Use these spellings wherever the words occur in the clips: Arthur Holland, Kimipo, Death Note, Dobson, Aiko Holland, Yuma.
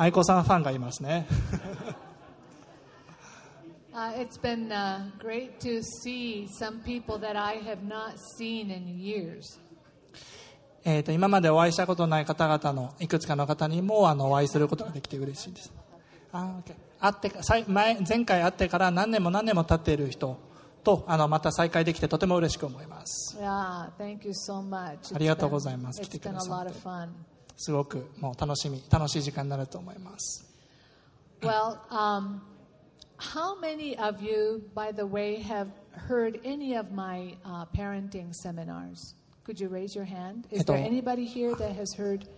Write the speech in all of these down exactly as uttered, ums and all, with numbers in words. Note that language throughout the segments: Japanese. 愛子さんファンがいますね。Uh, it's been、uh, great to see some people that I have not seen in years. えっと今までお会いしたことない方々のいくつかの方にもあのお会いすることができて嬉しいです。あ、okay、会って前前回会ってから何年も何年も経っている人とあのまた再会できてとても嬉しく思います。Yeah, thank you so much. ありがとうございます。来てくださって。すごくもう楽しみ楽しい時間になると思います。Well, um.How many of you, by the way, have heard any of my、uh, parenting seminars? Could you raise your hand? Is there anybody here that has heard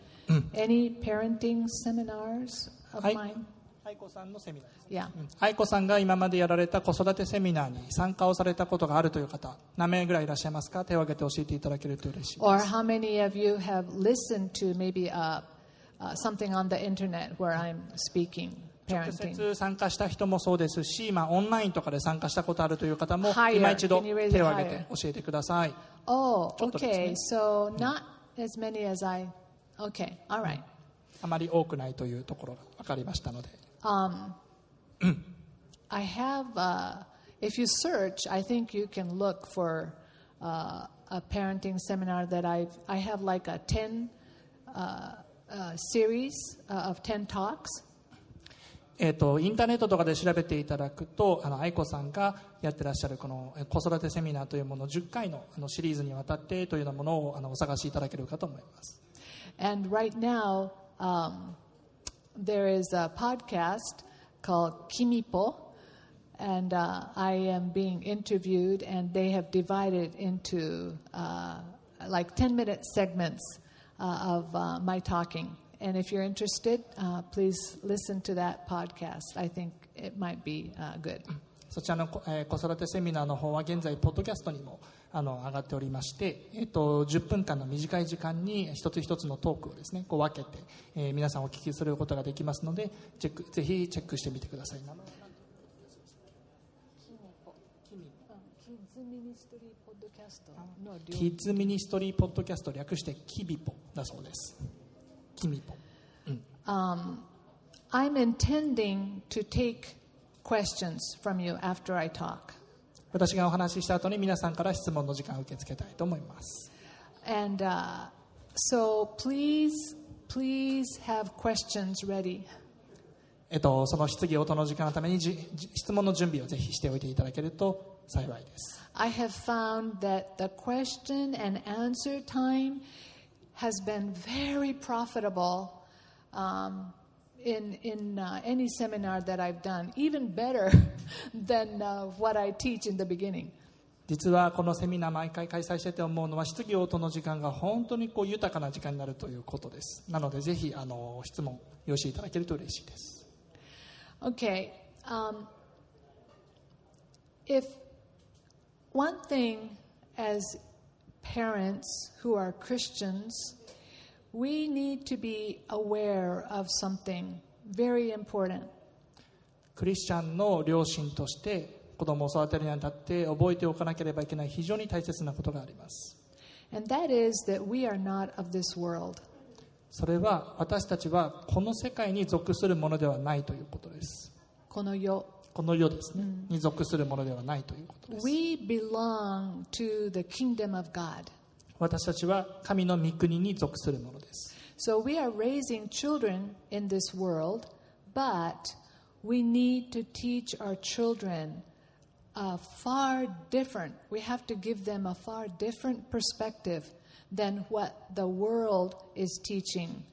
any parenting seminars of mine? 愛子さんのセミナーです。愛子さんが今までやられた子育てセミナーに参加をされたことがあるという方、何名ぐらいいらっしゃいますか？手を挙げて教えていただけると嬉しいです。Or how many of you have listened to maybe a, uh, something on the internet where I'm speaking?直接参加した人もそうですし、まあ、オンラインとかで参加したことあるという方も、今一度手を挙げて教えてください。Oh, okay. So not as many as I. Okay, all right. あまり多くないというところが分かりましたので。Um, I have. Uh, if you search, I think you can look for、uh, a parenting seminar that I've. I have like a ten、uh, uh, series of ten talks.えー、とインターネットとかで調べていただくとあの愛子さんがやってらっしゃるこの子育てセミナーというものじゅっかい の, あのシリーズにわたってというようなものをあのお探しいただけるかと思います。 And right now、um, there is a podcast called Kimipo and、uh, I am being interviewed and they have divided into、uh, like ten minute segments、uh, of、uh, my talking.And if you're interested, uh, please listen to that podcast. I think it might be、uh, good. そちらの子育てセミナーの方は現在ポッドキャストにもあの上がっておりまして、えっと、じゅっぷんかんの短い時間に一つ一つのトークをですね、こう分けて、えー、皆さんお聞きすることができますので、チェックぜひチェックしてみてください。キッズミニストリーポッドキャスト、略してキビポだそうです。Um, I'm intending to take questions from you after I talk. 私がお話しした後に皆さんから質問の時間を受け付けたいと思います。And、uh, so please, please have questions ready. えっとその質疑応答の時間のためにじ質問の準備をぜひしておいていただけると幸いです。I have found that the question and answer time has been very profitable.Um, in, in、uh, any seminar that I've done, even better than、uh, what I teach in the beginning. 実はこのセミナー毎回開催してて思うのは質疑応答の時間が本当にこう豊かな時間になるということです。なのでぜひあの質問用意いただけると嬉しいです。Okay. Um, if one thing as parents who are Christians.We need to be aware of something very important. クリスチャンの両親として子供を育てるにあたって覚えておかなければいけない非常に大切なことがあります。And that is that we are not of this world. それは私たちはこの世界に属するものではないということです。この世。この世ですね。Mm. に属するものではないということです。We belong to the kingdom of God.私たちは神の御国に属するものです。So we are raising children in this world, but we need to teach our children a far different. We have to give them a far different perspective than what the world is teaching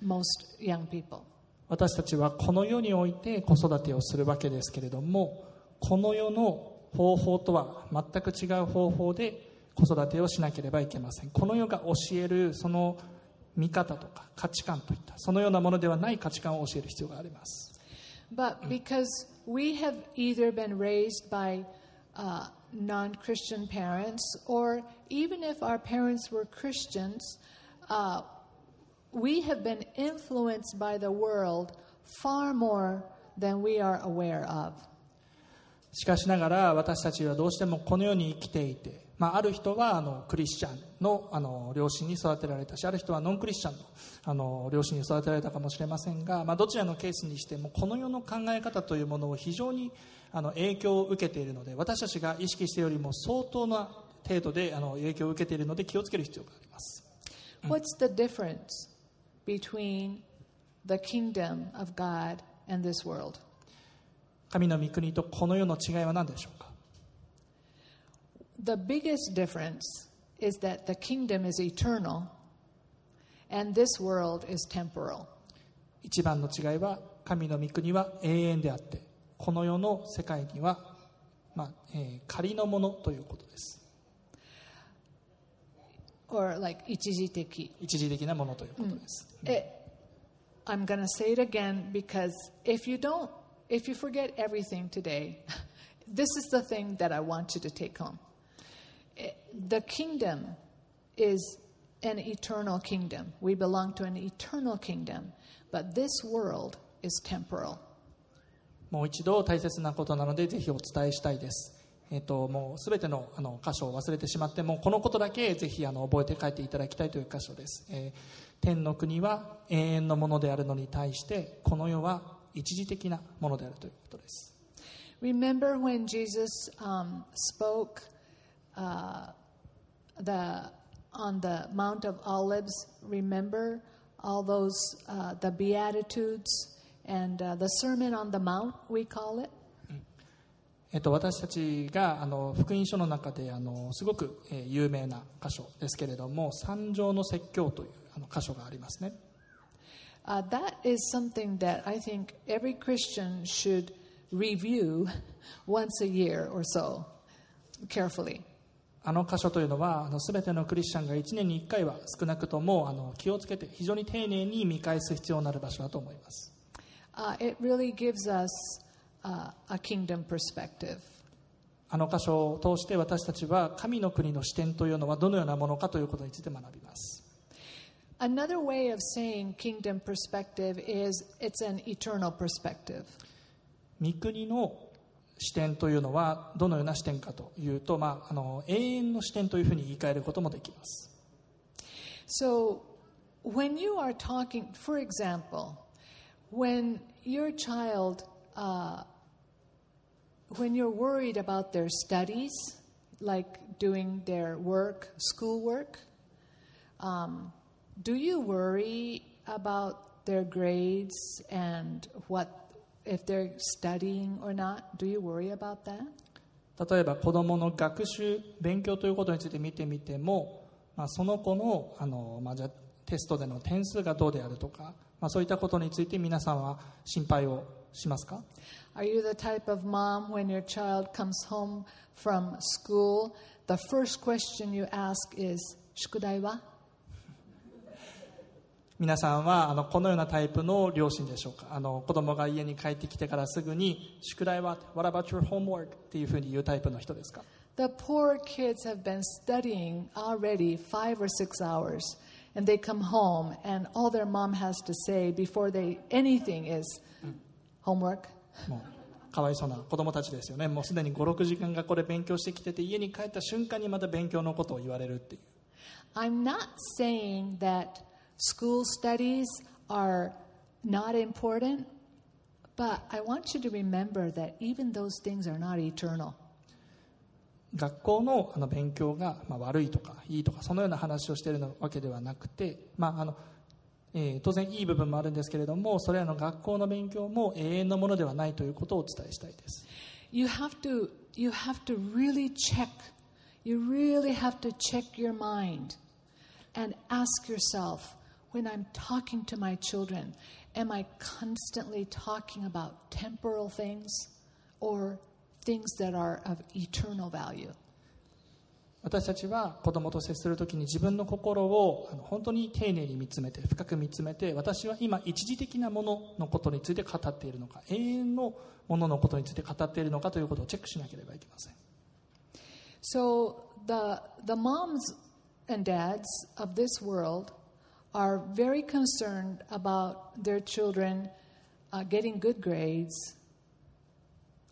most young people. 私たちはこの世において子育てをするわけですけれども、この世の方法とは全く違う方法で。子育てをしなければいけません。この世が教えるその見方とか価値観といったそのようなものではない価値観を教える必要があります。But because we have either been raised by、uh, non-Christian parents, or even if our parents were Christians, uh, we have been influenced by the world far more than we are aware of. しかしながら私たちはどうしてもこの世に生きていてまあ、ある人はあのクリスチャン の, あの両親に育てられたし、ある人はノンクリスチャン の, あの両親に育てられたかもしれませんが、まあ、どちらのケースにしてもこの世の考え方というものを非常にあの影響を受けているので、私たちが意識してよりも相当な程度であの影響を受けているので気をつける必要があります。 What's the difference between the kingdom of God and this world? 神の御国とこの世の違いは何でしょうか？The biggest difference is that the kingdom is eternal and this world is temporal. 一番の違いは、神の御国は永遠であって、この世の世界には、まあえー、仮のものということです。Or like 一時的。一時的なものということです。Mm. It, I'm going to say it again because if you don't, if you forget everything today, this is the thing that I want you to take home.The kingdom is an eternal kingdom. We belong to an eternal kingdom, but this world is temporal. もう一度大切なことなのでぜひお伝えしたいです。えっと、もうすべての、あの箇所を忘れてしまってもこのことだけぜひあの覚えて帰っていただきたいという箇所です。えー、天の国は永遠のものであるのに対してこの世は一時的なものであるということです。Remember when Jesus, um, spoke.Uh, the, on the Mount of Olives, remember all those, uh, the Beatitudes and, uh, the Sermon on the Mount, we call it. えっと、私たちがあの福音書の中であのすごく、えー、有名な箇所ですけれども、三条の説教というあの箇所がありますね。Uh, that is something that I think every Christian should review once a year or so carefully.あの箇所というのはすべてのクリスチャンがいちねんにいっかいは少なくともあの気をつけて非常に丁寧に見返す必要になる場所だと思います。Uh, it really gives us, uh, a kingdom perspective. あの箇所を通して私たちは神の国の視点というのはどのようなものかということについて学びます。Another way of saying kingdom perspective is it's an eternal perspective. 御国の視点というのはどのような視点かというと、まあ、あの永遠の視点というふうに言い換えることもできます。So, when you are talking, for example, when your child, uh, when you're worried about their studies, like doing their work, schoolwork, um, do you worry about their grades and what?If they're studying or not, do you worry about that? 例えば子どもの学習、勉強ということについて見てみても、まあ、その子の、あの、まあ、じゃあテストでの点数がどうであるとか、まあ、そういったことについて皆さんは心配をしますか？ Are you the type of mom when your child comes home from school, the first question you ask is, 宿題は？皆さんはあのこのようなタイプの両親でしょうか？あの子供が家に帰ってきてからすぐに宿題は What about your homework? っていうふうに言うタイプの人ですか？ The poor kids have been studying already five or six hours and they come home and all their mom has to say before they anything is homework. もうかわいそうな子供たちですよね。もうすでに ご,ろく 時間がこれ勉強してきてて家に帰った瞬間にまた勉強のことを言われるっていう。I'm not saying that School studies are not important, but I want you to remember that even those things are not eternal. 学校のあの勉強がまあ悪いとかいいとかそのような話をしているわけではなくて、まああのえー、当然いい部分もあるんですけれども、それらの学校の勉強も永遠のものではないということをお伝えしたいです。You have to, you have to really check. You really have to check your mind and ask yourself.When I'm talking to my children, am I constantly talking about temporal things or things that are of eternal value? 私たちは子供と接するときに自分の心を本当に丁寧に見つめて、深く見つめて、私は今一時的なもののことについて語っているのか、永遠のもののことについて語っているのかということをチェックしなければいけません。So the, the moms and dads of this world,are very concerned about their children, uh, getting good grades.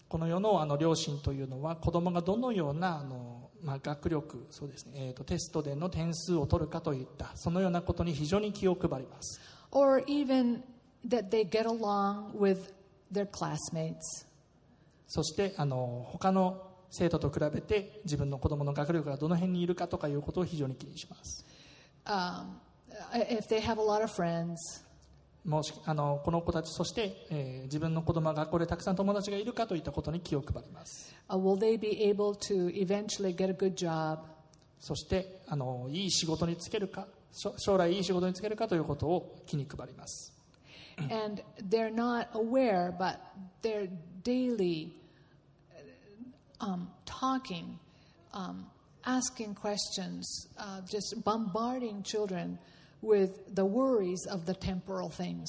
この世 の, あの両親というのは子供がどのようなあの、まあ、学力そうです、ねえー、とテストでの点数を取るかといったそのようなことに非常に気を配ります。 Or even that they get along with their classmates. そしてあの他の生徒と比べて自分の子供の学力がどの辺にいるかとかいうことを非常に気にします。Um, if they have a lot of friends. もしあのこの子たちそして、えー、自分の子供が学校でたくさん友達がいるかといったことに気を配ります。Uh, will they be able to eventually get a good job? そしてあのいい仕事につけるか将来いい仕事につけるかということを気に配ります。And they're not aware, but they're daily.Um, talking, um, asking questions, uh, just bombarding children with the worries of the temporal things.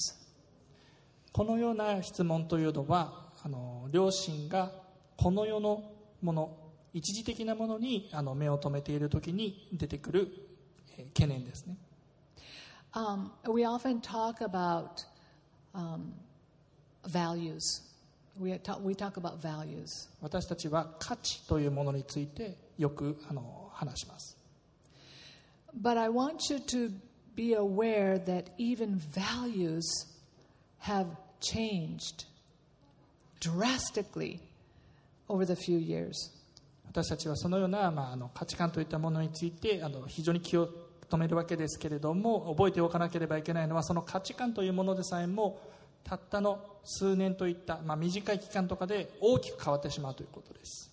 このような質問というのはあの両親がこの世のもの一時的なものにあの目を留めているときに出てくる、えー、懸念ですね。Um, we often talk about um, values.We talk, we talk about values. 私たちは価値というものについてよくあの話します。But I want you to be aware that even values have changed drastically over the few years. 私たちはそのような、まあ、あの価値観といったものについてあの非常に気を止めるわけですけれども、覚えておかなければいけないのはその価値観というものでさえもたったの数年といった、まあ、短い期間とかで大きく変わってしまうということです。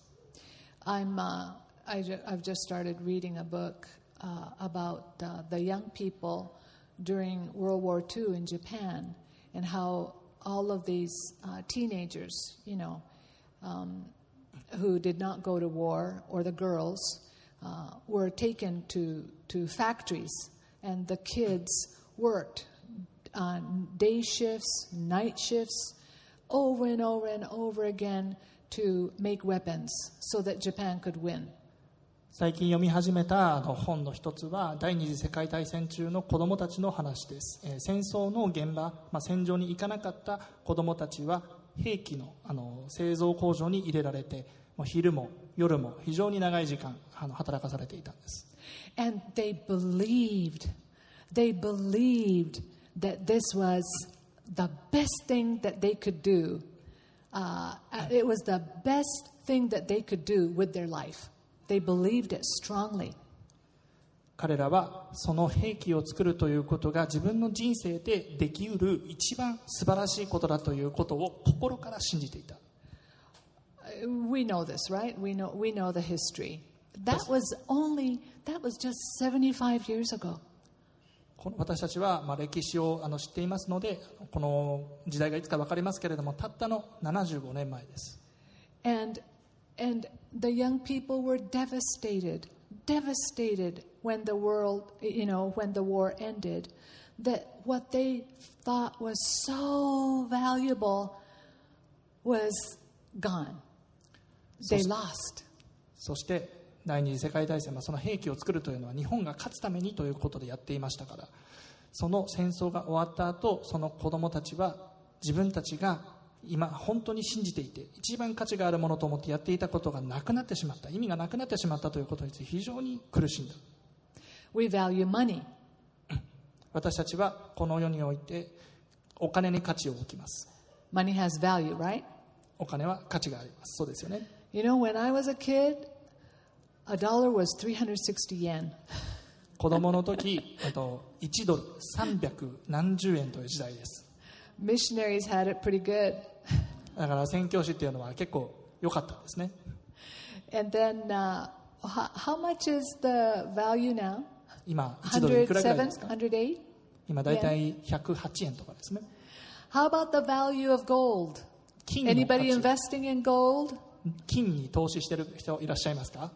I'm, uh, I ju- I've just started reading a book, uh, about, uh, the young people during World War two in Japan and how all of these, uh, teenagers, you know, um, who did not go to war, or the girls, uh, were taken to, to factories and the kids worked.Uh, day shifts, night shifts, over and over and over again to make weapons so that Japan could win. 最近読み始めた本の一つは第二次世界大戦中の子どもたちの話です、えー、戦争の現場、まあ、戦場に行かなかった子どもたちは兵器 の, あの製造工場に入れられてもう昼も夜も非常に長い時間あの働かされていたんです。 And they believed, they believed that this was the best thing that they could do. Uh, it was the best thing that they could do with their life. They believed it strongly. 彼らはその兵器を作るということが自分の人生でできうる一番素晴らしいことだということを心から信じていた。 We know this, right? We know, we know the history. That was only, that was just seventy-five years ago.私たちはまあ歴史をあの知っていますのでこの時代がいつか分かりますけれどもたったのseventy-five年前です。 And, and the young people were devastated, devastated when the world, you know, when the war ended, that what they thought was so valuable was gone. They lost. そして第二次世界大戦はその兵器を作るというのは日本が勝つためにということでやっていましたからその戦争が終わった後その子どもたちは自分たちが今本当に信じていて一番価値があるものと思ってやっていたことがなくなってしまった意味がなくなってしまったということについて非常に苦しんだ。 We value money. 私たちはこの世においてお金に価値を置きます。 Money has value, right? お金は価値があります。そうですよね。 You know, when I was a kid A dollar was three hundred sixty yen. 子供の時、あといちドルさんびゃくなんじゅうえんという時代です。Missionaries had it pretty good. だから宣教師っていうのは結構良かったんですね。And then、uh, how much is the value now? 今いちドルいくらぐらいですか？one oh seven, one oh eight? 今だいたいひゃくはちえんとかですね。How about the value of gold? Anybody investing in gold?金に投資してる人いらっしゃいますか？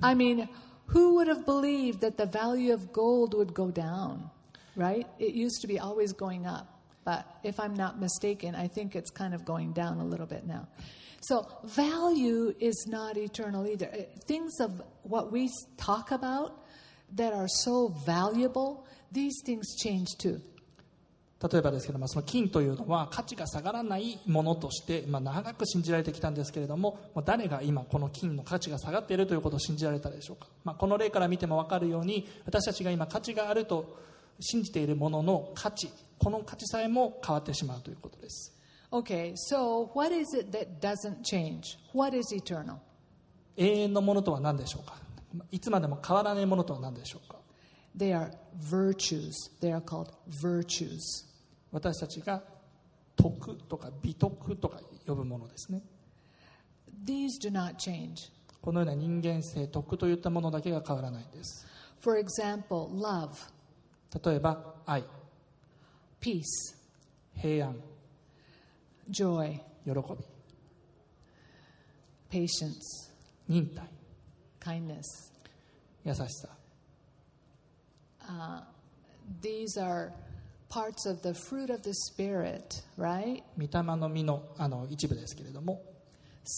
I mean, who would have believed that the value of gold would go down, right? It used to be always going up, but if I'm not mistaken, I think it's kind of going down a little bit now. So value is not eternal either. Things of what we talk about that are so valuable, these things change too. 例えばですけども、その金というのは価値が下がらないものとして、まあ、長く信じられてきたんですけれども、誰が今この金の価値が下がっているということを信じられたでしょうか。まあ、この例から見ても分かるように、私たちが今価値があると信じているものの価値、この価値さえも変わってしまうということです。 Okay, so what is it that doesn't change? What is eternal? 永遠のものとは何でしょうか。いつまでも変わらないものとは何でしょうか。 They are virtues. They are called virtues.私たちが徳とか美徳とか呼ぶものですね。 These do not change. このような人間性、徳といったものだけが変わらないんです。 For example, love. 例えば愛、 Peace. 平安、 Joy. 喜び、 Patience. 忍耐、 Kindness. 優しさ、uh, These are parts of the fruit of the Spirit, right? 御霊の実の、あの一部ですけれども。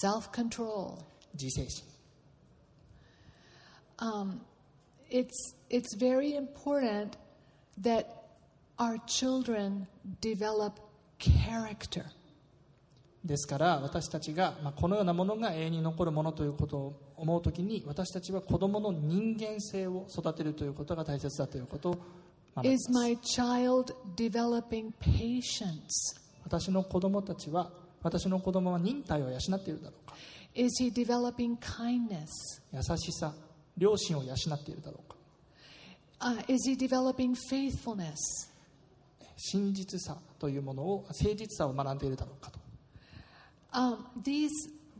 Self-control. 自制心。 Um, it's, it's very important that our children develop character. ですから私たちが、まあ、このようなものが永遠に残るものということを思うときに、私たちは子どもの人間性を育てるということが大切だということを。Is my child developing patience? 私の子供たちは、私の子供は忍耐を養っているだろうか。 Is he developing kindness? 優しさ、良心を養っているだろうか。 Uh, is he developing faithfulness? 真実さというものを、誠実さを学んでいるだろうかと。 Um, these,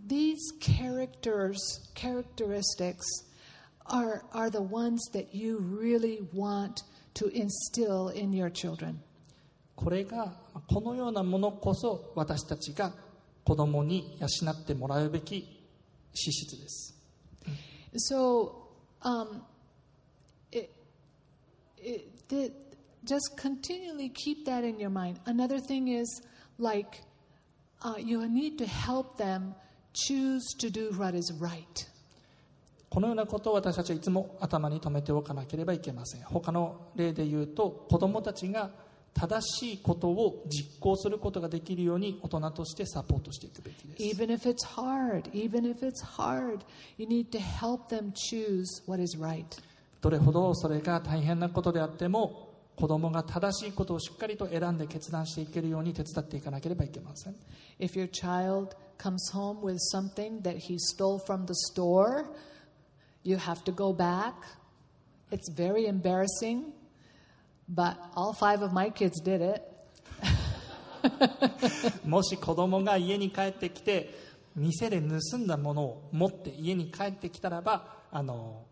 these characters, characteristics are, are the ones that you really want.To instill in your children. これが、このようなものこそ私たちが子供に養ってもらうべき資質です。So, um, it, it, it, just continually keep that in your mind. Another thing is, like, uh, you need to help them choose to do what is right.このようなことを私たちはいつも頭に留めておかなければいけません。他の例で言うと、子どもたちが正しいことを実行することができるように大人としてサポートしていくべきです。Even if it's hard, even if it's hard, you need to help them choose what is right. どれほどそれが大変なことであっても、子どもが正しいことをしっかりと選んで決断していけるように手伝っていかなければいけません。If your child comes home with something that he stole from the store,You have to go back. It's very embarrassing, but all five of my kids did it. もし子供が家に帰ってきて、店で盗んだものを持って家に帰ってきたらば、あの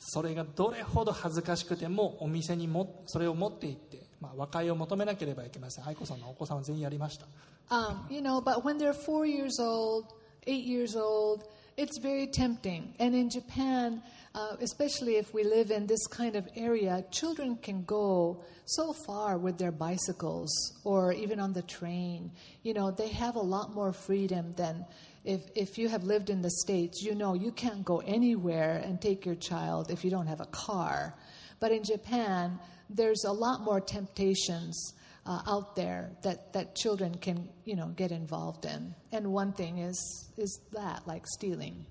それがどれほど恥ずかしくてもお店にもそれを持って行って、まあ、和解を求めなければいけません。愛子さんのお子さんは全員やりました。Um, you know, but when they're four years old, eight years old.It's very tempting. And in Japan,、uh, especially if we live in this kind of area, children can go so far with their bicycles or even on the train. You know, they have a lot more freedom than if, if you have lived in the States, you know, you can't go anywhere and take your child if you don't have a car. But in Japan, there's a lot more temptations、uh, out there that, that children can, you know, get involved in. And one thing is...Is that like stealing?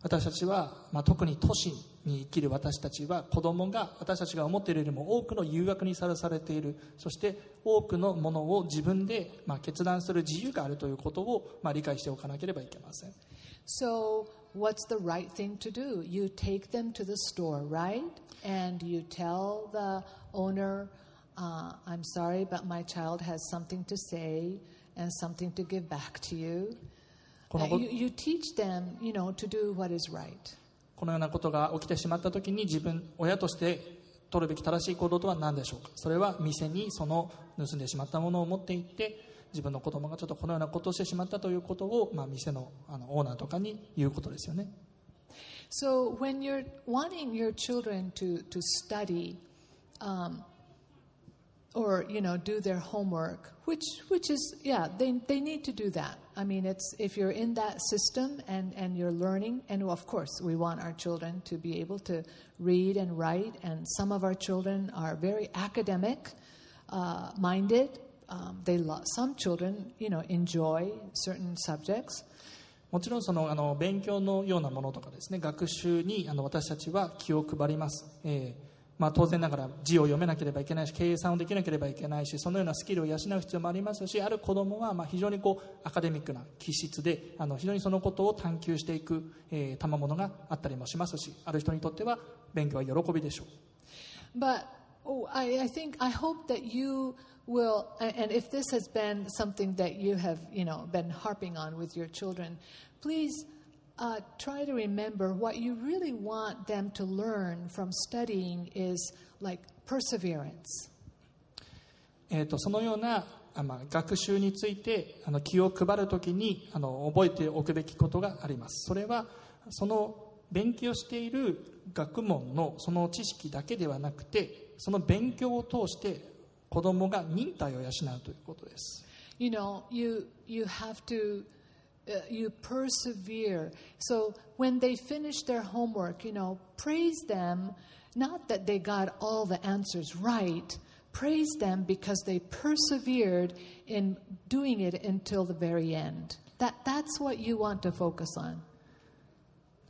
私たちは、まあ、特に都市に生きる私たちは、子供が私たちが思っているよりも多くの誘惑にさらされている、そして多くのものを自分で、まあ、決断する自由があるということを、まあ、理解しておかなければいけません。 So, what's the right thing to do? You take them to the store, right? And you tell the owner,、uh, I'm sorry, but my child has something to say and something to give back to you.このようなことが起きてしまったときに、自分、親として取るべき正しい行動とは何でしょうか。それは店にその盗んでしまったものを持って行って、自分の子供がちょっとこのようなことをしてしまったということを、まあ、店の、あのオーナーとかに言うことですよね。 So when you're wanting your children to, to study、um,Or, you know, do their homework, which, which is, yeah, they, they need to do that. I mean, it's, if you're in that system and, and you're learning, and of course, we want our children to be able to read and write, and some of our children are very academic, uh, minded. Um, they love, some children, you know, enjoy certain subjects.もちろんそのあの勉強のようなものとかですね、学習にあの私たちは気を配ります、えーまあ、当然ながら字を読めなければいけないし計算をできなければいけないし、そのようなスキルを養う必要もありますし、ある子どもはまあ非常にこうアカデミックな気質であの非常にそのことを探求していく、えー、賜物があったりもしますし、ある人にとっては勉強は喜びでしょう。 But I, I think I hope that you Well, and if this has been something that you have, you know, been harping on with your children, please uh, try to remember what you really want them to learn from studying is like perseverance. えーと、そのような、まあ、学習についてあの気を配るときにあの覚えておくべきことがあります。それはその勉強している学問のその知識だけではなくて、その勉強を通して子供が忍耐を養うということです。You know, you you have to、uh, you persevere. So when they finish their homework, you know, praise them. Not that they got all the answers right. Praise them because they persevered in doing it until the very end. That that's what you want to focus on.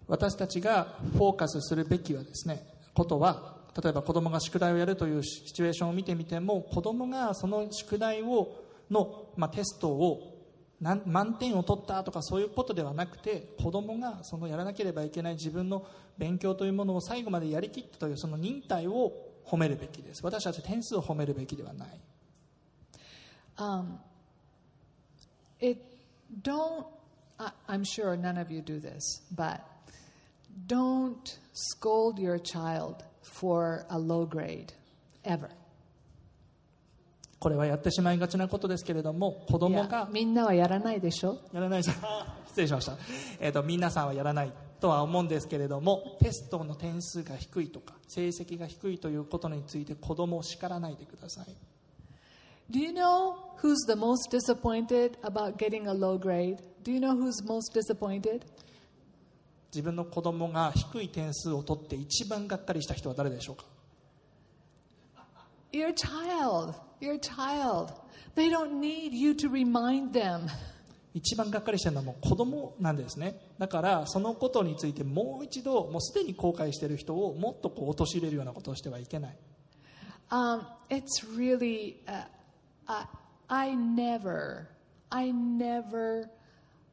私たちがフォーカスするべきはですね、ことは。例えば子供が宿題をやるというシチュエーションを見てみても、子供がその宿題をの、まあ、テストを何満点を取ったとかそういうことではなくて、子供がそのやらなければいけない自分の勉強というものを最後までやりきったというその忍耐を褒めるべきです。私たちは点数を褒めるべきではない。 um, it don't I, I'm sure none of you do this, but don't scold your child for a low grade ever. これはやってしまいがちなことですけれども、子供が、yeah. みんなはやらないでしょ？やらないじゃん。失礼しました。えっと、皆さんはやらないとは思うんですけれども、テストの点数が低いとか成績が低いということについて子供を叱らないでください。 Do you know who's the most disappointed about getting a low grade? Do you know who's most disappointed?自分の子供が低い点数を取って一番がっかりした人は誰でしょうか？ Your child, your child. They don't need you to remind them. 一番がっかりしたのはもう子供なんですね。だからそのことについてもう一度、もうすでに後悔している人をもっとこう陥れるようなことをしてはいけない。Um, it's really, uh, I, I never, I never,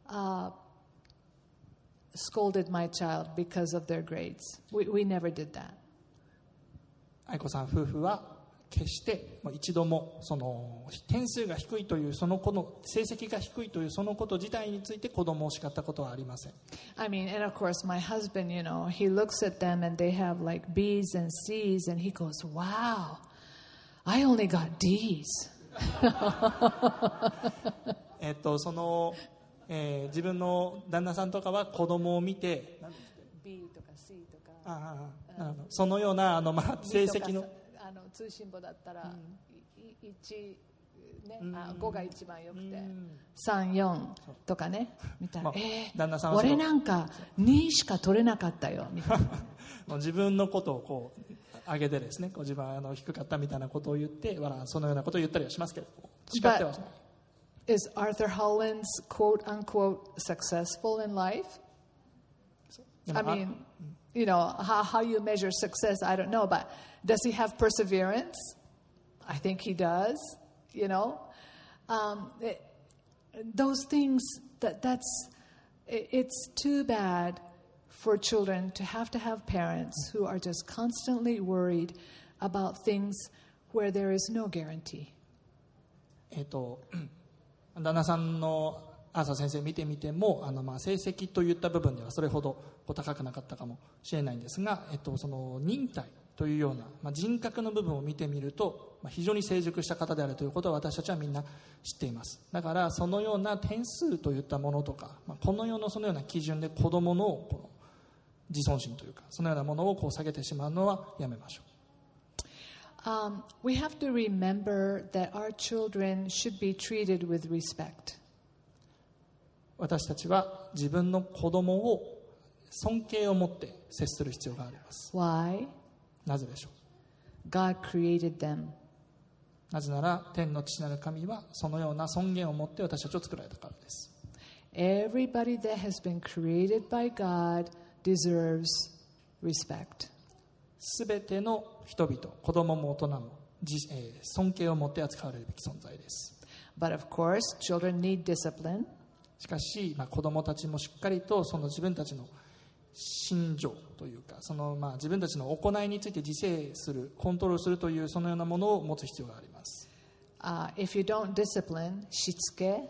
uh,scolded my child because of their grades. We, we never did that. 愛子さん夫婦は決して一度もその点数が低いというその子の成績が低いというそのこと自体について子供を叱ったことはありません。 I mean, and of course my husband, you know, he looks at them and they have like B's and C's and he goes, wow, I only got D's. えっとそのえー、自分の旦那さんとかは子供を見て B とか C とかああああそのようなあの、まあ、成績のあの通信簿だったら、うん、いち、ね、うん、あごが一番よくて、うん、さん、よんとかねみたいな、まあえー、旦那さんは俺なんかにしか取れなかったよみたいな自分のことをこう上げてですね、こう自分はあの低かったみたいなことを言ってそのようなことを言ったりはしますけれども、叱ってはしない。Is Arthur Holland's quote-unquote successful in life? I mean, you know, how, how you measure success, I don't know, but does he have perseverance? I think he does, you know. Um, it, those things, that, that's, it, it's too bad for children to have to have parents who are just constantly worried about things where there is no guarantee. えっと旦那さんのアーサー先生見てみてもあのまあ成績といった部分ではそれほど高くなかったかもしれないんですが、えっと、その忍耐というような、まあ、人格の部分を見てみると、まあ、非常に成熟した方であるということは私たちはみんな知っています。だからそのような点数といったものとか、まあ、この世のそのような基準で子どものこの自尊心というかそのようなものをこう下げてしまうのはやめましょう。Um, we have to remember that our children should be treated with respect. 私たちは自分の子供を尊敬を持って接する必要があります。Why? なぜでしょう。God created them. なぜなら天の父なる神はそのような尊厳を持って私たちを作られたからです。 Everybody that has been created by God deserves respect. すべての人々、子供も大人も尊敬を持って扱われるべき存在です。 But of course, children need discipline. しかし、まあ、子供たちもしっかりとその自分たちの心情というか、そのまあ自分たちの行いについて自制する、コントロールするというそのようなものを持つ必要があります。Uh, if you don't discipline, しつけ。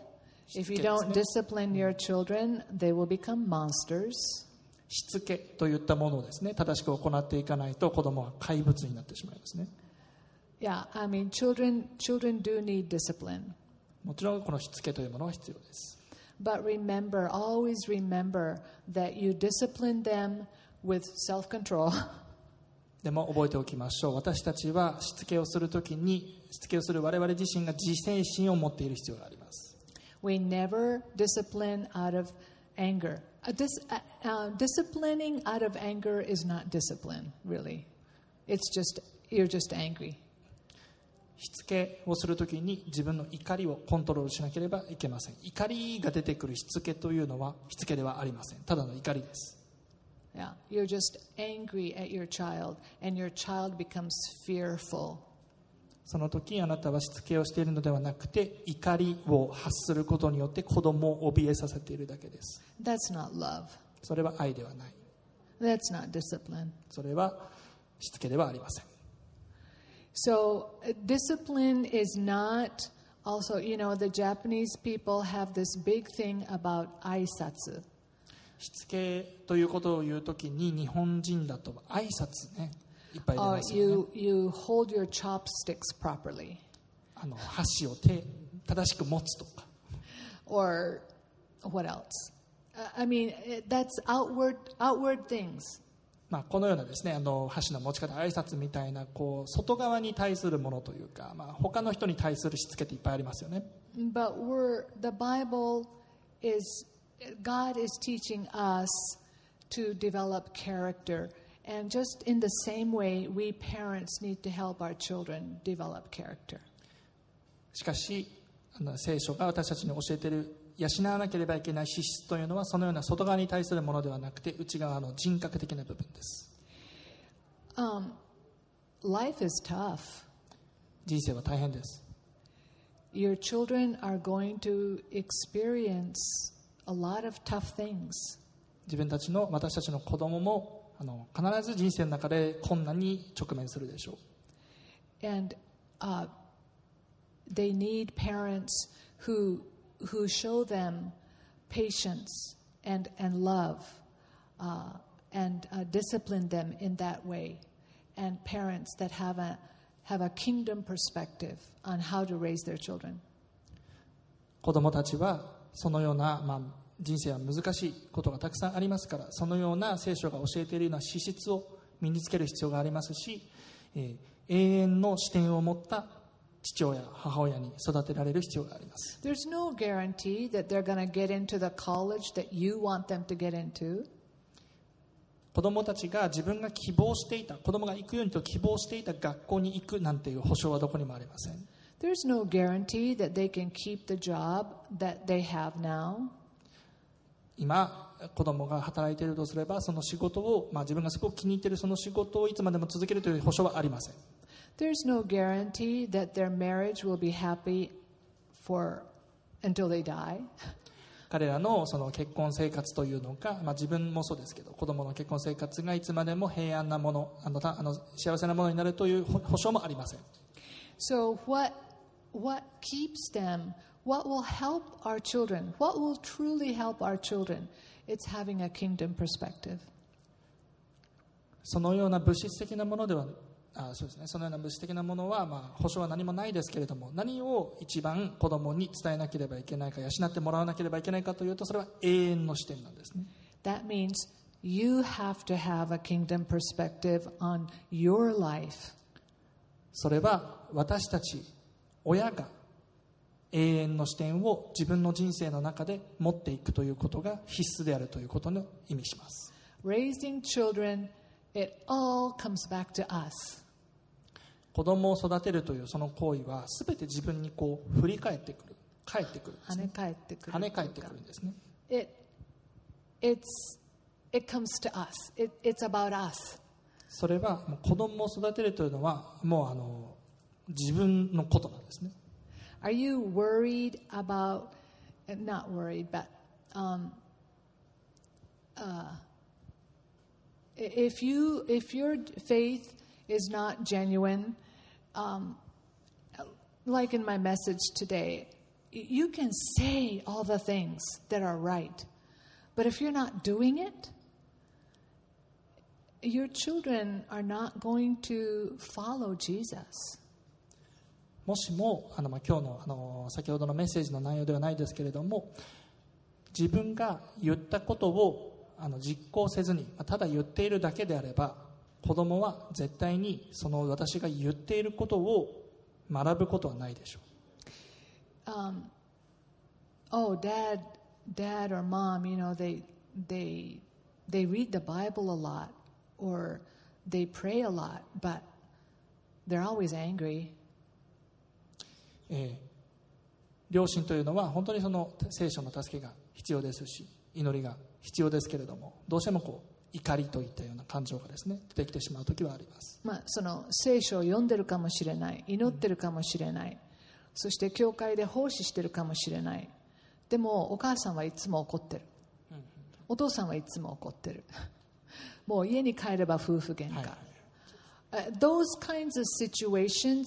If you don't discipline your children, they will become monsters. しつけといったものをですね、正しく行っていかないと子供は怪物になってしまいますね。Yeah, I mean, children, children do need discipline. もちろんこのしつけというものは必要です。But remember, always remember that you discipline them with self-control. でも覚えておきましょう。私たちはしつけをするときに、しつけをする我々自身が自制心を持っている必要があります。We never discipline out of anger. A dis, uh, uh, disciplining out of anger is not discipline, really. It's just, you're just angry.しつけをするときに自分の怒りをコントロールしなければいけません。怒りが出てくるしつけというのはしつけではありません。ただの怒りです。Yeah, you're just angry at your child, and your child becomes fearful. その時あなたはしつけをしているのではなくて、怒りを発することによって子供を怯えさせているだけです。That's not love. それは愛ではない。That's not discipline. それはしつけではありません。So discipline is not also, you know, the Japanese people have this big thing about aisatsu. しつけということを言うときに日本人だと挨拶ね、いっぱい出ますよね。Oh, you, you hold your chopsticks properly. あの箸を手正しく持つとか。Or what else? I mean, that's outward, outward things.まあ、このようなですね、あの箸の持ち方、挨拶みたいなこう外側に対するものというか、まあ、他の人に対するしつけっていっぱいありますよね。 But we're, the Bible is, God is teaching us to develop character, and just in the same way we parents need to help our children develop character. しかしあの聖書が私たちに教えている養わなければいけない資質というのはそのような外側に対するものではなくて内側の人格的な部分です。Um, life is tough. 人生は大変です。Your children are going to experience a lot of tough things. 自分たちの私たちの子供もあの必ず人生の中で困難に直面するでしょう。And, uh, they need parents who who show them patience and, and love, uh, and uh, discipline them in that way, and parents that have a, have a kingdom perspective on how to raise their children. 子供たちはそのような、まあ、人生は難しいことがたくさんありますから、そのような聖書が教えているような資質を身につける必要がありますし、えー、永遠の視点を持った父親、母親に育てられる必要があります。There's no guarantee that they're going to get into the college that you want them to get into. 子供たちが自分が希望していた、子供が行くようにと希望していた学校に行くなんていう保証はどこにもありません。There's no guarantee that they can keep the job that they have now. 今、子供が働いているとすれば、その仕事を、まあ、自分がすごく気に入っているその仕事をいつまでも続けるという保証はありません。There's no guarantee that their marriage will be happy for until they die. 彼らのその結婚生活というのか、まあ、自分もそうですけど、子供の結婚生活がいつまでも平安なもの、あの、あの幸せなものになるという保証もありません。So what what keeps them? What will help our children? What will truly help our children? It's having a kingdom perspective. そのような物質的なものでは。ああ、そうですね、そのような物質的なものは、まあ、保証は何もないですけれども、何を一番子供に伝えなければいけないか、養ってもらわなければいけないかというと、それは永遠の視点なんですね。That means you have to have a kingdom perspective on your life. それは私たち親が永遠の視点を自分の人生の中で持っていくということが必須であるということを意味します。 Raising children, it all comes back to us. 子供を育てるというその行為は全て自分にこう振り返ってくる、返ってくるんですね。跳ね返ってくる。跳ね返ってくるんですね。It, it's, it comes to us. It, it's about us. それはもう子供を育てるというのはもうあの自分のことなんですね。Are you worried about, not worried, but、um, uh, if you, if your faith is not genuine, um, like in my message today, you can say all the things that are right, but if you're not doing it, your children are not going to follow Jesus.もしもあの、まあ、今日の、あの先ほどのメッセージの内容ではないですけれども、自分が言ったことをあの実行せずにただ言っているだけであれば、子供は絶対にその私が言っていることを学ぶことはないでしょう。Um, oh, dad, dad or mom, you know, they they they read the Bible a lot or they pray a lot, but they're always angry.えー、両親というのは本当にその聖書の助けが必要ですし、祈りが必要ですけれども、どうしてもこう怒りといったような感情がですね出てきてしまうときはあります、まあ、その聖書を読んでるかもしれない、祈ってるかもしれない、うん、そして教会で奉仕してるかもしれない、でもお母さんはいつも怒ってる、うんうん、お父さんはいつも怒ってるもう家に帰れば夫婦喧嘩、はいはい、uh, those kinds of situations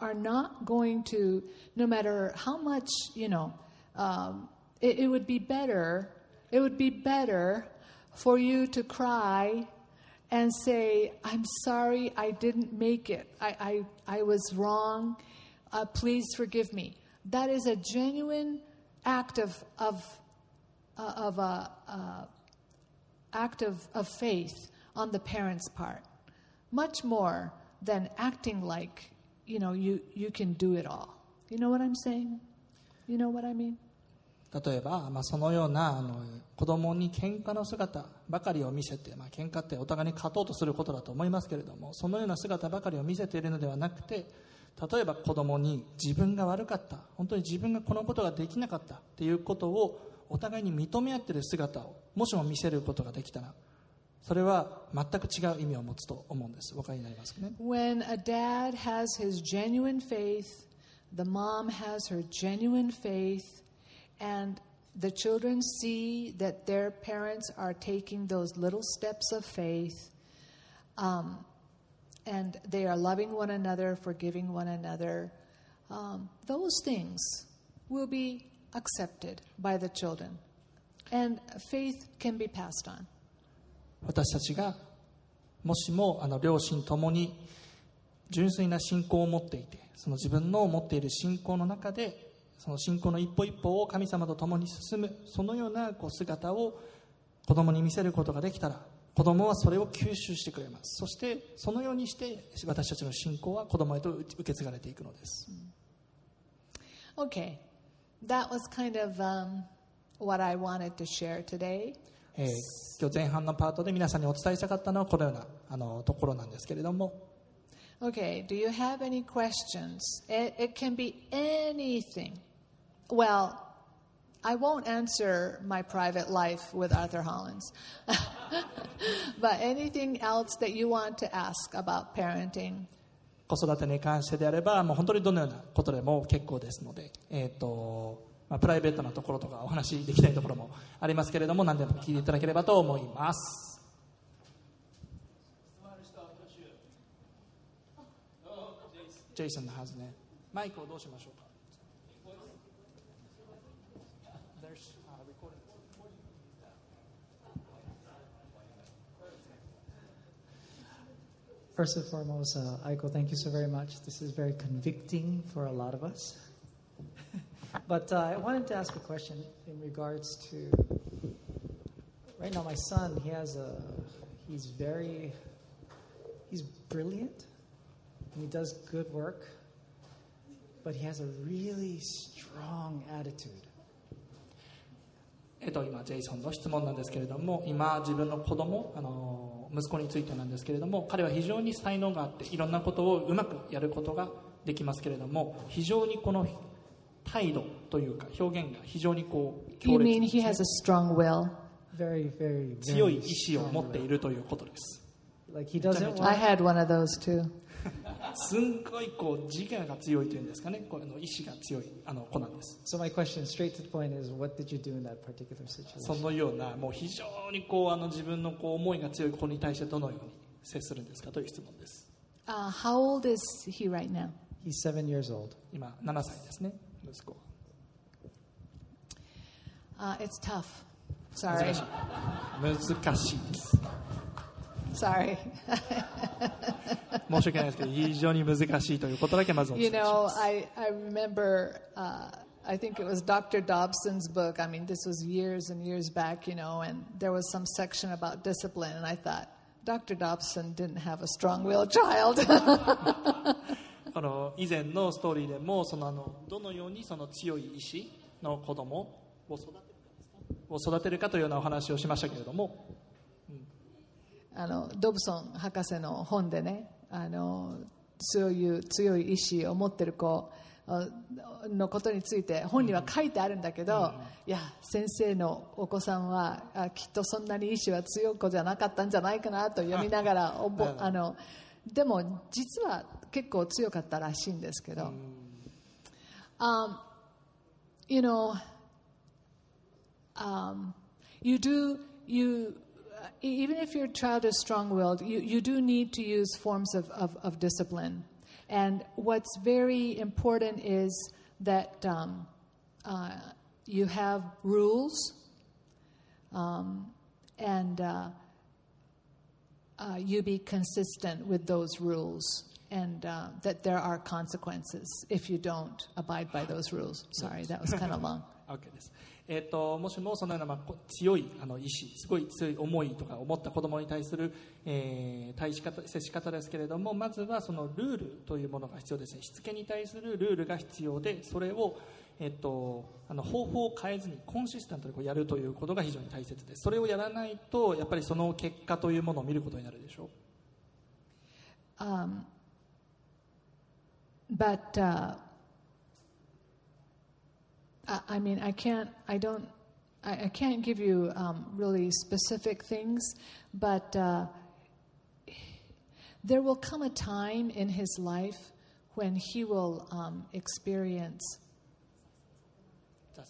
are not going to, no matter how much, you know, um, it, it would be better, it would be better for you to cry and say, I'm sorry, I didn't make it. I, I, I was wrong. Uh, please forgive me. That is a genuine act of, of, uh, of a, uh, act of, of faith on the parents' part. Much more than acting like,You know, you, you can do it all. You know what I'm saying? You know what I mean? 例えば、まあ、そのようなあの子供に喧嘩の姿ばかりを見せて、まあ、喧嘩ってお互いに勝とうとすることだと思いますけれども、そのような姿ばかりを見せているのではなくて、例えば子供に自分が悪かった、本当に自分がこのことができなかったっていうことをお互いに認め合っている姿をもしも見せることができたら、それは全く違う意味を持つと思うんです。お分かりになりますかね。When a dad has his genuine faith, the mom has her genuine faith, and the children see that their parents are taking those little steps of faith, um, and they are loving one another, forgiving one another, um, those things will be accepted by the children, and faith can be passed on.私たちがもしもあの両親ともに純粋な信仰を持っていて、その自分の持っている信仰の中でその信仰の一歩一歩を神様と共に進む、そのようなこう姿を子供に見せることができたら、子供はそれを吸収してくれます。そしてそのようにして私たちの信仰は子供へと受け継がれていくのです。 Okay, that was kind of、um, what I wanted to share today.えー、今日前半のパートで皆さんにお伝えしたかったのはこのようなあのところなんですけれども。 Okay, do you have any questions? It, it can be anything. Well, I won't answer my private life with Arthur Hollins. But anything else that you want to ask about parenting? 子育てに関してであれば、もう本当にどのようなことでも結構ですので、えっとまあ、プライベートなところとかお話しできないところもありますけれども、何でも聞いていただければと思います。ジェイソンのはずね。マイクをどうしましょうか。First and foremost,、uh, Aiko, thank you so very much. This is very convicting for a lot of us. But uh, I wanted to ask a question in regards to, right now my son, he has a, he's very, he's brilliant, and he does good work, but he has a really strong attitude. えっと今ジェイソンの質問なんですけれども、今自分の子供、あの息子についてなんですけれども、彼は非常に才能があっていろんなことをうまくやることができますけれども、非常にこの態度というか表現が非常にこう強烈ですね。You mean he has a strong will? Very, very, very 強い意志を持っているということです。Like he doesn't want... I had one of those too. すんごいこう自我が強いというんですかね、この意志が強いあの子なんです。So my question straight to the point is, what did you do in that particular situation? そのようなもう非常にこうあの自分のこう思いが強い子に対してどのように接するんですかという質問です。Uh, how old is he right now? He's seven years old. 今ななさいですね。息子。Uh, it's tough. Sorry. 難しいです。Sorry. 申し訳ないですけど、非常に難しいということだけまずお伝えします。You know, I, I remember, uh, I think it was Doctor Dobson's book. I mean, this was years and years back, you know, and there was some section about discipline, and I thought, Doctor Dobson didn't have a strong-willed child. あの以前のストーリーでもそのあのどのようにその強い意志の子供を育てるかを育てるかというようなお話をしましたけれども、あのドブソン博士の本でね、あのそういう強い意志を持ってる子のことについて本には書いてあるんだけど、うんうん、いや先生のお子さんはきっとそんなに意志は強い子じゃなかったんじゃないかなと読みながらおぼあのでも実は結構強かったらしいんですけど、um, you know, um, you do you even if your child is strong-willed, you you do need to use forms of of, of discipline. And what's very important is that um, uh, you have rules, um, and uh, uh, you be consistent with those rules.And uh, that there are consequences if you don't abide by those rules. Sorry, that was kind of long. Okay, です。えっと、もしもそのような、まあ、強いあの意志、すごい強い思いとか思った子供に対する、えー、対し方、接し方ですけれども、まずはそのルールというものが必要ですね。しつけに対するルールが必要で、それを、えっと、あの方法を変えずにコンシスタントにこうやるということが非常に大切です。それをやらないと、やっぱりその結果というものを見ることになるでしょう。Um,But uh, I, I mean, I can't. I don't. I, I can't give you um, really specific things. But uh, there will come a time in his life when he will um, experience. 挫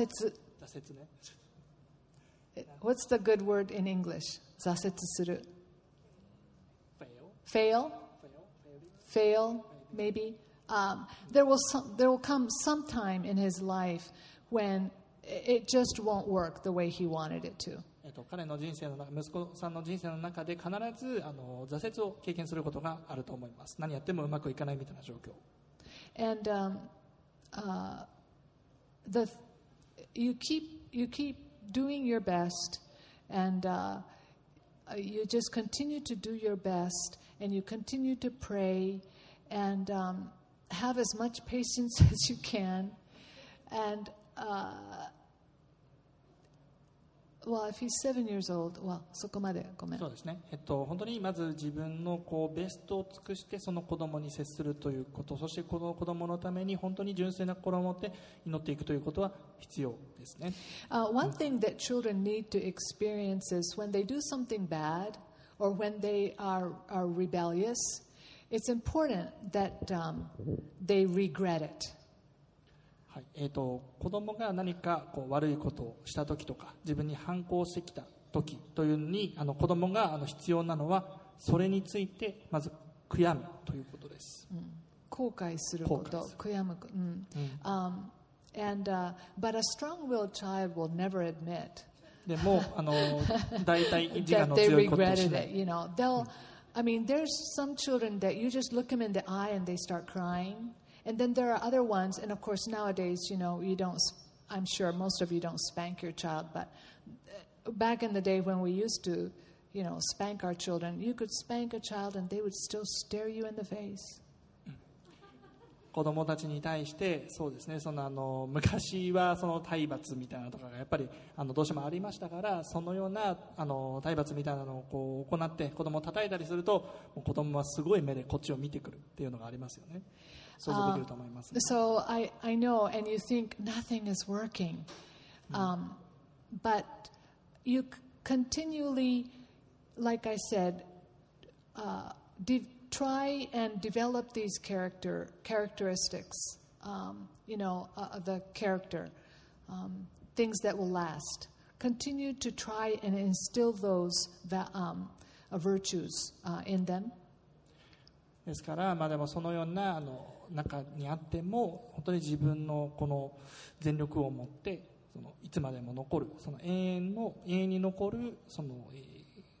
折。挫折ね。What's the good word in English? 挫折する。Fail, fail, maybe. Um, there will some, there will come some time in his life when it just won't work the way he wanted it to. えっと、彼の人生の中、息子さんの人生の中で必ずあの挫折を経験することがあると思います。何やってもうまくいかないみたいな状況。And um, uh, the you keep you keep doing your best, and uh, you just continue to do your best.And you continue to pray and um, have as much patience as you can. And, uh, well, if he's seven years old, well, そこまでごめん。そうですね。えっと、本当にまず自分のこうベストを尽くしてその子供に接するということ、そしてこの子供のために本当に純粋な心を持って祈っていくということは必要ですね。Uh, one thing that children need to experience is when they do something bad,or when they are, are rebellious, it's important that um, they regret it. はい、えーと、子供が何かこう悪いことをした時とか、自分に反抗してきた時というのに、あの子供があの必要なのは、それについてまず悔やむということです。うん、後悔すること、悔やむ。うん。うん。Um, and, uh, but a strong-willed child will never admit.でもあの大体自我の強いことをしない。You know, they'll. I mean, there's some children that you just look them in the eye and they start crying, and then there are other ones. And of course, nowadays, you know, you don't. I'm sure most of you don't spank your child, but back in the day when we used to, you know, spank our children, you could spank a child and they would still stare you in the face. 子どもたちに対してそうですね、そのあの昔はその体罰みたいなとかがやっぱりあのどうしてもありましたから、そのようなあの体罰みたいなのをこう行って子どもを叩いたりすると、子どもはすごい目でこっちを見てくるっていうのがありますよね。想像できると思いますね。Uh, so I, I know, and you think nothing is working, um, but you continually, like I said, uh, did.Try and develop these character characteristics, um, you know, uh, the character, um, things that will last. Continue to try and instill those va- um, uh, virtues uh, in them. ですから、まあでもそのようなあの中にあっても、本当に自分のこの全力を持って、そのいつまでも残る、その永遠の永遠に残るその。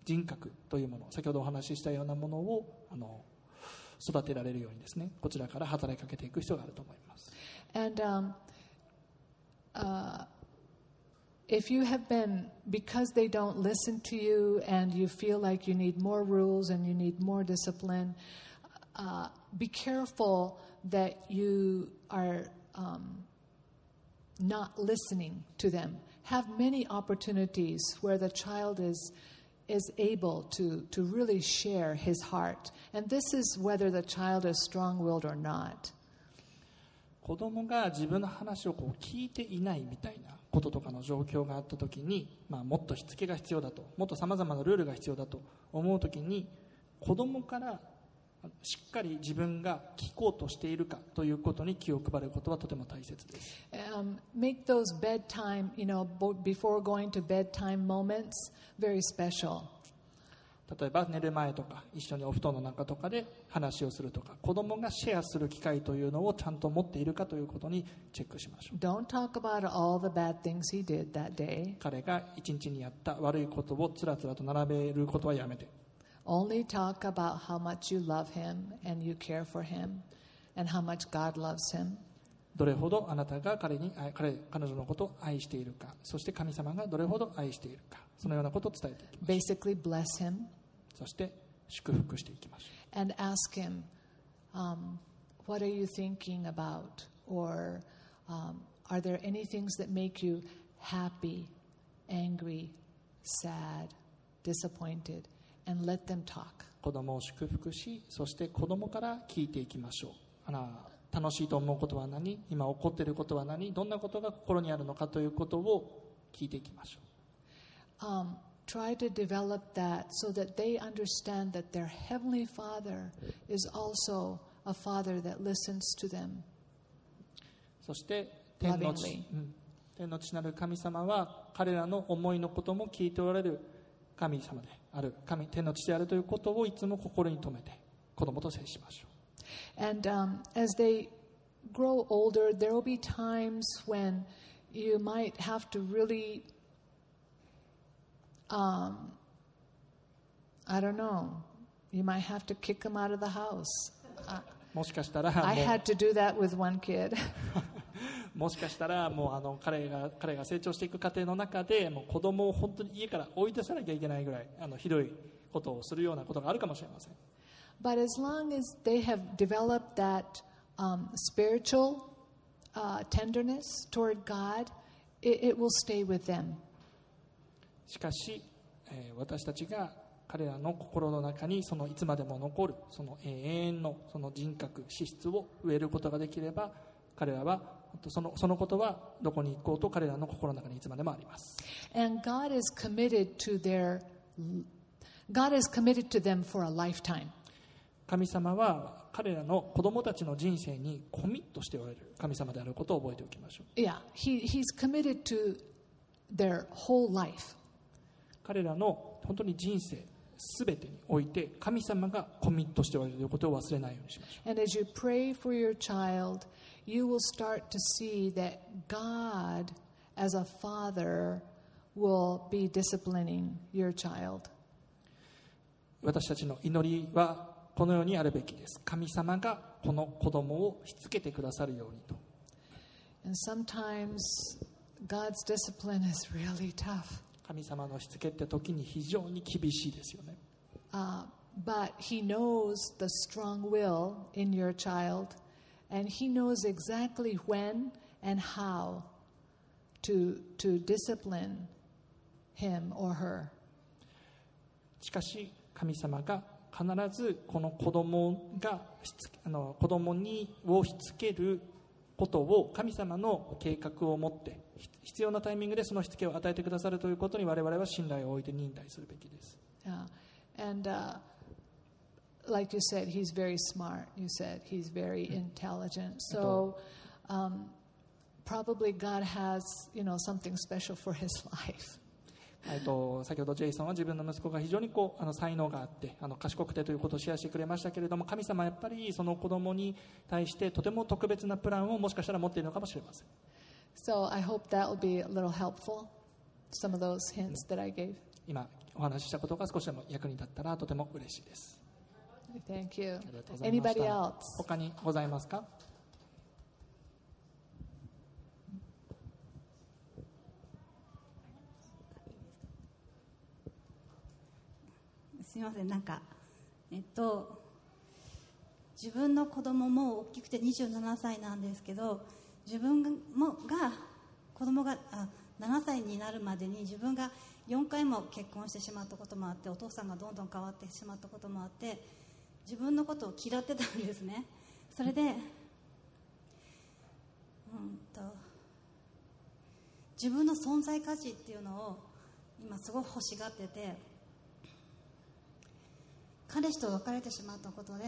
人格というもの、先ほどお話ししたようなものをあの育てられるようにですね、こちらから働きかけていく必要があると思います。And、um, uh, if you have been, because they don't listen to you and you feel like you need more rules and you need more discipline,、uh, be careful that you are、um, not listening to them. Have many opportunities where the child is...is able to, to really share his heart. And this is whether the child is strong-willed or not. 子供が自分の話をこう聞いていないみたいなこととかの状況があったときに、まあ、もっとしつけが必要だと、もっとさまざまなルールが必要だと思うときに、子供からしっかり自分が聞こうとしているかということに気を配ることはとても大切です。Um, make those bedtime, you know, before going to bedtime moments very special. 例えば寝る前とか一緒にお布団の中とかで話をするとか、子供がシェアする機会というのをちゃんと持っているかということにチェックしましょう。Don't talk about all the bad things he did that day. 彼が一日にやった悪いことをつらつらと並べることはやめて。Only talk about how much you love him and you care for him and how much God loves him. どれほどあなたが彼に、彼、彼女のことを愛しているか、そして神様がどれほど愛しているか、そのようなことを伝えていきましょう。Basically bless him. そして祝福していきましょう。And ask him, um, what are you thinking about? Or, um, are there any things that make you happy, angry, sad, disappointed?And let them talk. 子供を祝福し、そして子供から聞いていきましょう。あら、楽しいと思うことは何？今起こっていることは何？どんなことが心にあるのかということを聞いていきましょう。Um, try to develop that so that they understand that their heavenly Father is also a Father that listens to them. そして天の父、うん、天の父なる神様は彼らの思いのことも聞いておられる。神様である、神天の父であるということをいつも心に留めて子供と接しましょう。 And、um, as they grow older, there will be times when you might have to really、um, I don't know, you might have to kick them out of the house. もしかしたらもう I had to do that with one kid. もしかしたらもうあの 彼が、彼が成長していく過程の中でもう子供を本当に家から追い出さなきゃいけないぐらいあのひどいことをするようなことがあるかもしれません。But as long as they have developed that、um, spiritual、uh, tenderness toward God, it, it will stay with them. しかし、えー、私たちが彼らの心の中にそのいつまでも残るその永遠のその人格、資質を植えることができれば、彼らはその、そのことはどこに行こうと彼らの心の中にいつまでもあります。And God is committed to their, God is committed to them for a lifetime. 神様は彼らの子供たちの人生にコミットしておられる神様であることを覚えておきましょう。Yeah, he, he's committed to their whole life. 彼らの本当に人生すべてにおいて神様がコミットしておられることを忘れないようにしましょう。And as you pray for your child, you will start to see that God, as a father, will be disciplining your child. 私たちの祈りはこのようにあるべきです。神様がこの子供をしつけてくださるようにと。And sometimes God's discipline is really tough.神様のしつけって時に非常に厳しいですよね。Uh, but he knows the strong will in your child and he knows exactly when and how to, to discipline him or her. しかし神様が必ずこの子供があの子供にをしつけることを神様の計画を持って必要なタイミングでそのしつけを与えてくださるということに我々は信頼を置いて忍耐するべきです。Yeah. And, uh, like you said, he's very smart. You said he's very intelligent. So, um, probably God has, you know, something special for his life.えっと、先ほどジェイソンは自分の息子が非常にこうあの才能があってあの賢くてということをシェアしてくれましたけれども、神様はやっぱりその子供に対してとても特別なプランをもしかしたら持っているのかもしれません。So I hope that will be a little helpful. Some of those hints that I gave. 今お話ししたことが少しでも役に立ったらとても嬉しいです。Thank you. Anybody else? 他にございますか？すみません、なんか、えっと、自分の子供も大きくてにじゅうななさいなんですけど、自分が、子供があななさいになるまでに自分がよんかいも結婚してしまったこともあって、お父さんがどんどん変わってしまったこともあって、自分のことを嫌ってたんですね。それで、うんと、自分の存在価値っていうのを今すごく欲しがってて、彼氏と別れてしまったことで、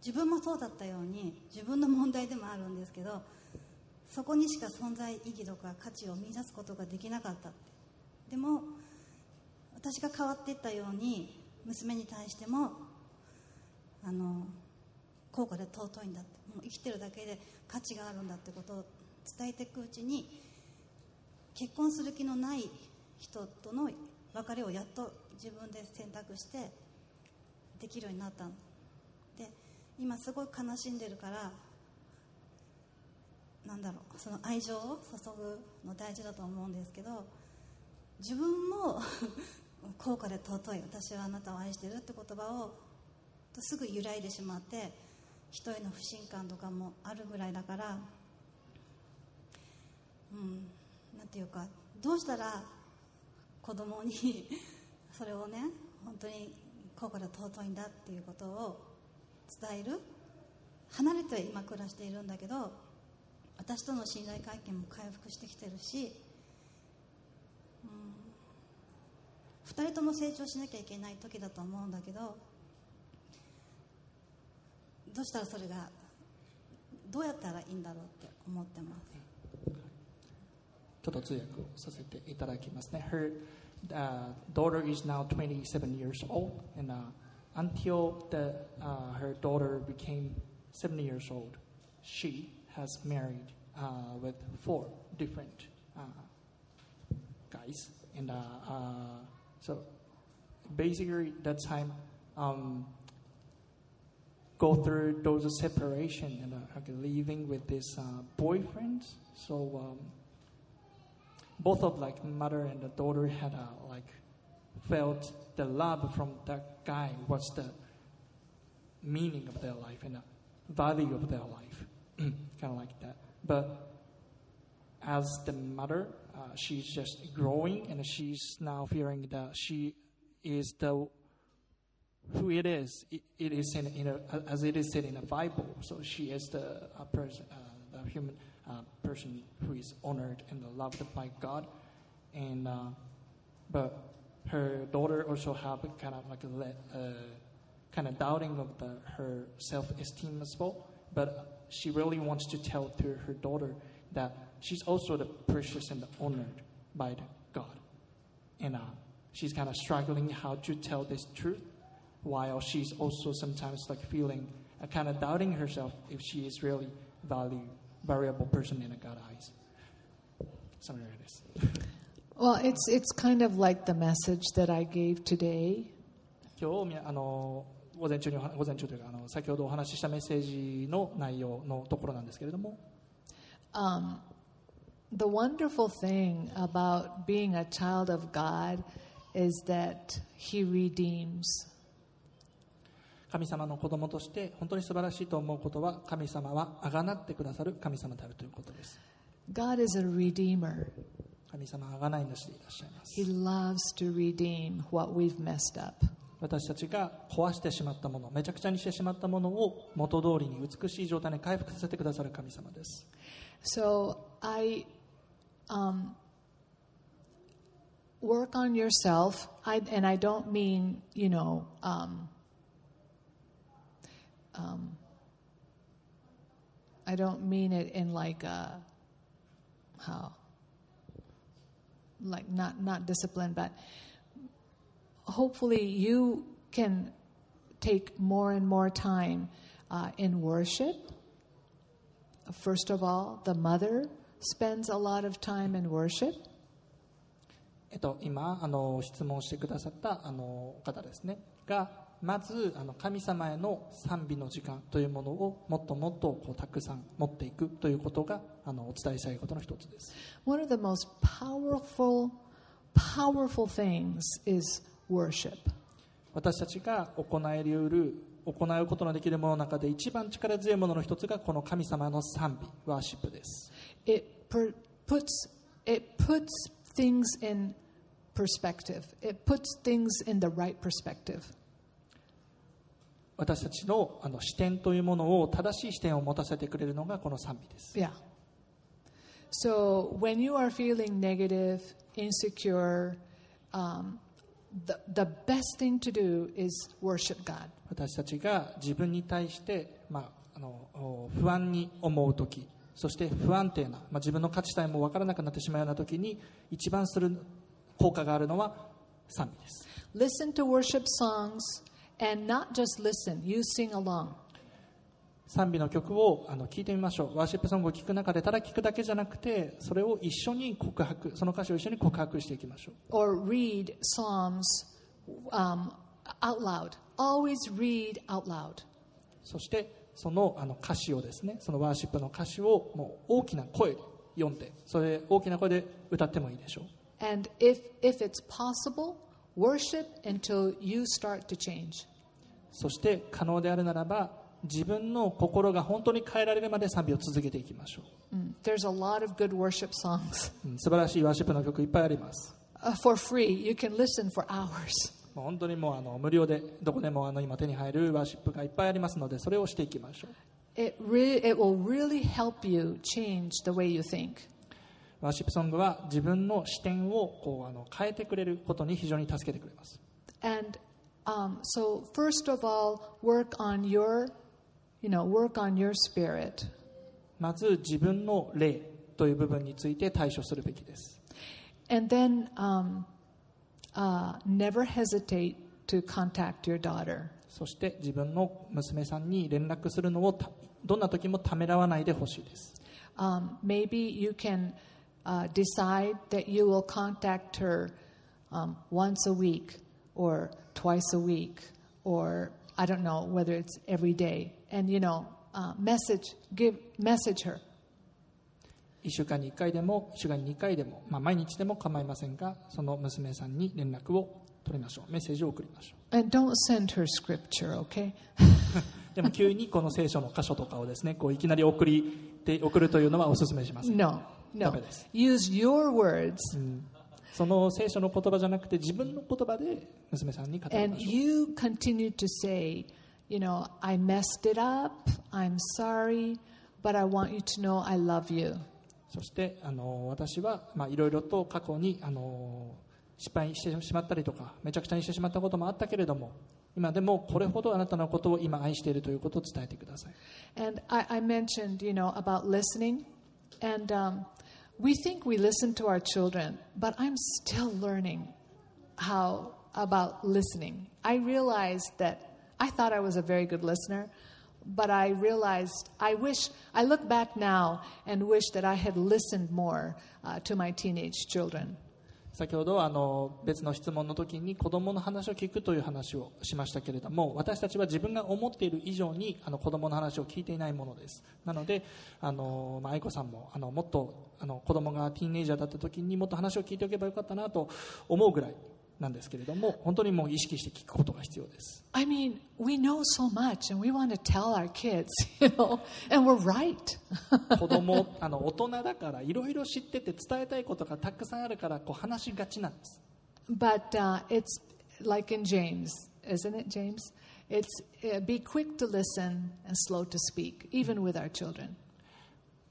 自分もそうだったように自分の問題でもあるんですけど、そこにしか存在意義とか価値を見出すことができなかったって。でも私が変わっていったように娘に対してもあの高価で尊いんだって、もう生きてるだけで価値があるんだってことを伝えていくうちに、結婚する気のない人との別れをやっと自分で選択してできるようになったので、今すごい悲しんでるから、なんだろう、その愛情を注ぐの大事だと思うんですけど、自分も高価で尊い、私はあなたを愛してるって言葉をすぐ揺らいでしまって、人への不信感とかもあるぐらいだから、うん、なんていうか、どうしたら子供にそれをね、本当に高価で尊いんだっていうことを伝える。離れて今暮らしているんだけど、私との信頼関係も回復してきてるし、うん、ふたりとも成長しなきゃいけない時だと思うんだけど、どうしたらそれがどうやったらいいんだろうって思ってます。ちょっと通訳をさせていただきますね。Her、uh, daughter is now twenty-seven years old, and、uh, until the、uh, her daughter became seventy years old, she has married、uh, with four different、uh, guys, and uh, uh, so basically that time、um, go through those separation and uh, living with this、uh, boyfriend. So.、Um,Both of like mother and the daughter had uh, like felt the love from that guy was the meaning of their life and the value of their life, kind of like that. But as the mother, uh, she's just growing and she's now feeling that she is the who it is. It, it is in, in a, as it is said in the Bible. So she is the uh, person, uh, the human.Uh, person who is honored and loved by God, and uh, but her daughter also have kind of like a uh, kind of doubting of the, her self-esteem as well. But she really wants to tell to her daughter that she's also the precious and honored by the God, and uh, she's kind of struggling how to tell this truth, while she's also sometimes like feeling uh, kind of doubting herself if she is really valued.Variable person in a God eyes. Something like this. Well, it's it's kind of like the message that I gave today. 今日あの午前中に午前中というかあの先ほどお話ししたメッセージの内容のところなんですけれども。Um, the wonderful thing about being a child of God is that He redeems. 神様の子供として本当に素晴らしいと思うことは、神様は贖ってくださる神様であるということです。God is a redeemer. 神様は贖い主でいらっしゃいます。He loves to redeem what we've messed up.私たちが壊してしまったもの、めちゃくちゃにしてしまったものを元通りに美しい状態に回復させてくださる神様です。So I, um, work on yourself. I, and I don't mean, you know, um, um, I don't mean it in like a how, like not not discipline, but.Hopefully, you can take more and more time、uh, in worship. First of all, the mother spends a lot of time in worship. えっと、今あの質問してくださったあの方ですねが、まずあの神様への賛美の時間というものをもっともっとこうたくさん持っていくということがあのお伝えしたいことの一つです。One of the most powerful, powerful things is.私たちが行える、行うことのできるものの中で一番力強いものの一つがこの神様の賛美、ワーシップです。It puts, it puts things in perspective. It puts things in the right perspective. 私たちの、あの視点というものを正しい視点を持たせてくれるのがこの賛美です。Yeah. So when you are feeling negative, insecure,、um,The, the best thing to do is worship God. 私たちが自分に対して、まあ、あの不安に思うとき、そして不安定な、まあ、自分の価値帯も分からなくなってしまうようなときに一番する効果があるのは賛美です。Listen to worship songs and not just listen, you sing along. 賛美の曲をあの聴いてみましょう。ワーシップソングを聴く中でただ聴くだけじゃなくて、それを一緒に告白、その歌詞を一緒に告白していきましょう。Or read psalms、um, out loud. Always read out loud. そしてそのあの歌詞をですね、そのワーシップの歌詞をもう大きな声で読んで、それ大きな声で歌ってもいいでしょう。And if if it's possible, worship until you start to change. そして可能であるならば。自分の心が本当に変えられるまで賛美を続けていきましょう。Mm. There's a lot of good worship songs. 素晴らしいワーシップの曲いっぱいあります。Uh, for free, you can listen for hours. 本当にもうあの無料でどこでもあの今手に入るワーシップがいっぱいありますので、それをしていきましょう。It really, it will really help you change the way you think. ワーシップソングは自分の視点をこうあの変えてくれることに非常に助けてくれます。And、um, so first of all, work on your You know, work on your spirit. まず自分の霊という部分について対処するべきです。And then, um, uh, never hesitate to contact your daughter. そして自分の娘さんに連絡するのをどんな時もためらわないでほしいです。Um, maybe you can, uh, decide that you will contact her, um, once a week or twice a week or I don't know whether it's every day.And, you know, uh, message, give, message her. いっしゅうかんにいっかいでも、いっしゅうかんににかいでも、まあ、毎日でも構いませんが、その娘さんに連絡を取りましょう。メッセージを送りましょう。And don't send her scripture, okay? でも急にこの聖書の箇所とかをですね、こういきなり送りて送るというのはお勧めしません。No, no. ダメです。Use your words.、うん、その聖書の言葉じゃなくて自分の言葉で娘さんに語りましょう。And you continue to say,You know, I messed it up. I'm sorry, but I want you to know I love you. そしてあの私はまあいろいろと過去にあの失敗してしまったりとかめちゃくちゃにしてしまったこともあったけれども、今でもこれほどあなたのことを今愛しているということを伝えてください。And I, I mentioned, you know, about listening, and、um, we think we listen to our children, but I'm still learning how about listening. I realized that.I thought I was a very good listener, but I realized I wish I look back now and wish that I had listened more、uh, to my teenage children. 先ほどあの別の質問の時に子供の話を聞くという話をしましたけれども、私たちは自分が思っている以上にあの子供の話を聞いていないものです。なので、あのまあ、愛子さんもあのもっとあの子供がティーンエイジャーだった時にもっと話を聞いておけばよかったなと思うぐらい。なんですけれども、本当にもう意識して聞くことが必要です。I mean, we know so much and we want to tell our kids, you know, and we're right. 子供、あの大人だからいろいろ知ってて伝えたいことがたくさんあるからこう話しがちなんです。But、uh, it's like in James, isn't it, James? It's、uh, be quick to listen and slow to speak, even with our children.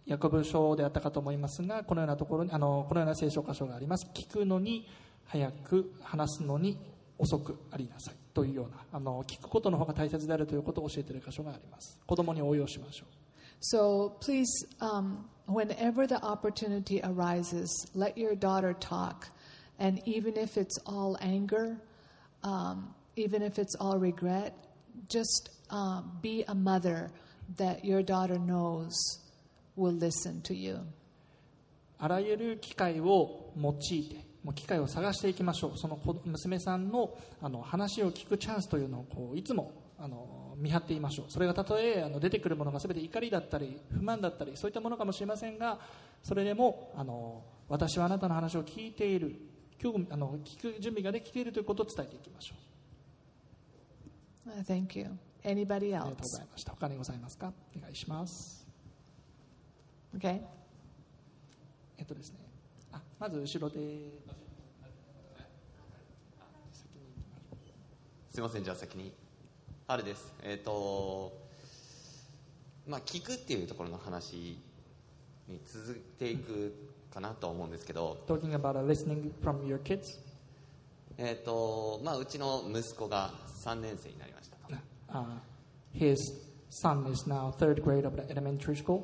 ヤコブ書であったかと思いますが、このようなところにあのこのような聖書箇所があります。聞くのに早く、話すのに遅くありなさいというような、あの聞くことの方が大切であるということを教えている箇所があります。子供に応用しましょう。So please,、um, whenever the opportunity arises, let your daughter talk, and even if it's all anger,、um, even if it's all regret, just、uh, be a mother that your daughter knows.Will listen to you. あらゆる機会を用いて、もう機会を探していきましょう。その娘さんの、あの話を聞くチャンスというのをこういつもあの見張っていましょう。それがたとえあの出てくるものが全て怒りだったり不満だったりそういったものかもしれませんが、それでもあの私はあなたの話を聞いている、今日あの聞く準備ができているということを伝えていきましょう。Thank you. Anybody else? ありがとうございました。他にございますか？お願いします。Okay. えっとですね、あ、まず後ろで、すいません、じゃあ先に春です。えっと、まあ聞くっていうところの話に続いていくかなと思うんですけど、Talking about listening from your kids? えっと、まあうちの息子がさんねん生になりました。Uh, his son is now third grade of the elementary school.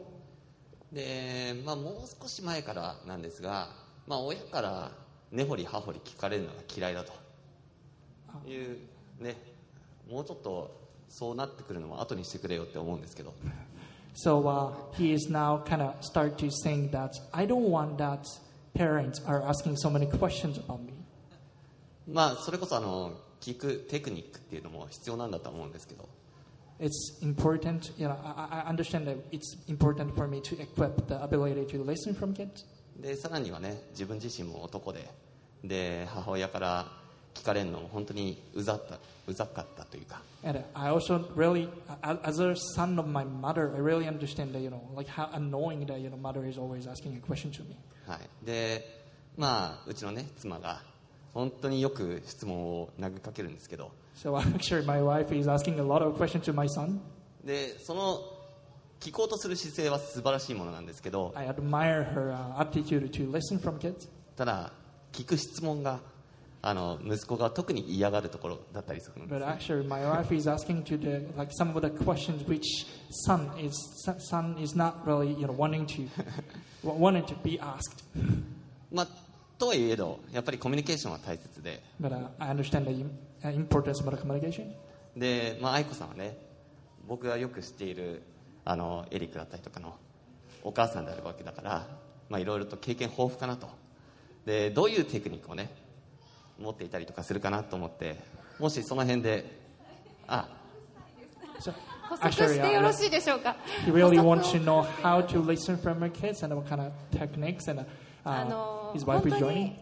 でまあ、もう少し前からなんですが、まあ、親から根掘り葉掘り聞かれるのが嫌いだという、ね、もうちょっとそうなってくるのは後にしてくれよって思うんですけど。So、uh, he is now kind of start to saying that I don't want that parents are asking so many questions about me. まあそれこそあの聞くテクニックっていうのも必要なんだと思うんですけど。It's important, you know, I, I understand that it's important for me to equip the ability to listen from kids. で、さらにはね、自分自身も男で、で、母親から聞かれるのも本当にうざった、うざかったというか。And I also really, as a son of my mother, I really understand that, you know, like how annoying that, you know, mother is always asking a question to me. はい。で、まあ、うちのね、妻が本当によく質問を投げかけるんですけど。So actually, my wife is asking a lot of questions to my son. で、その聞こうとする姿勢は素晴らしいものなんですけど。I admire her attitude to listen from kids. ただ聞く質問があの息子が特に嫌がるところだったりするんですね。But actually, my wife is asking to the like some of the questions which son is son is not really you know wanting to wanting to be asked. まあとはいえどやっぱりコミュニケーションは大切で。But、uh, I understand that you.Importance of communication. で、まあ愛子さんはね、僕がよく知っているあのエリックだったりとかのお母さんであるわけだから、まあいろいろと経験豊富かなと。で、どういうテクニックをね持っていたりとかするかなと思って、もしその辺で、あ、補足してよろしいでしょうか。He really wants to know how to listen from her kids and what kind of techniques and uh, his wife is joining.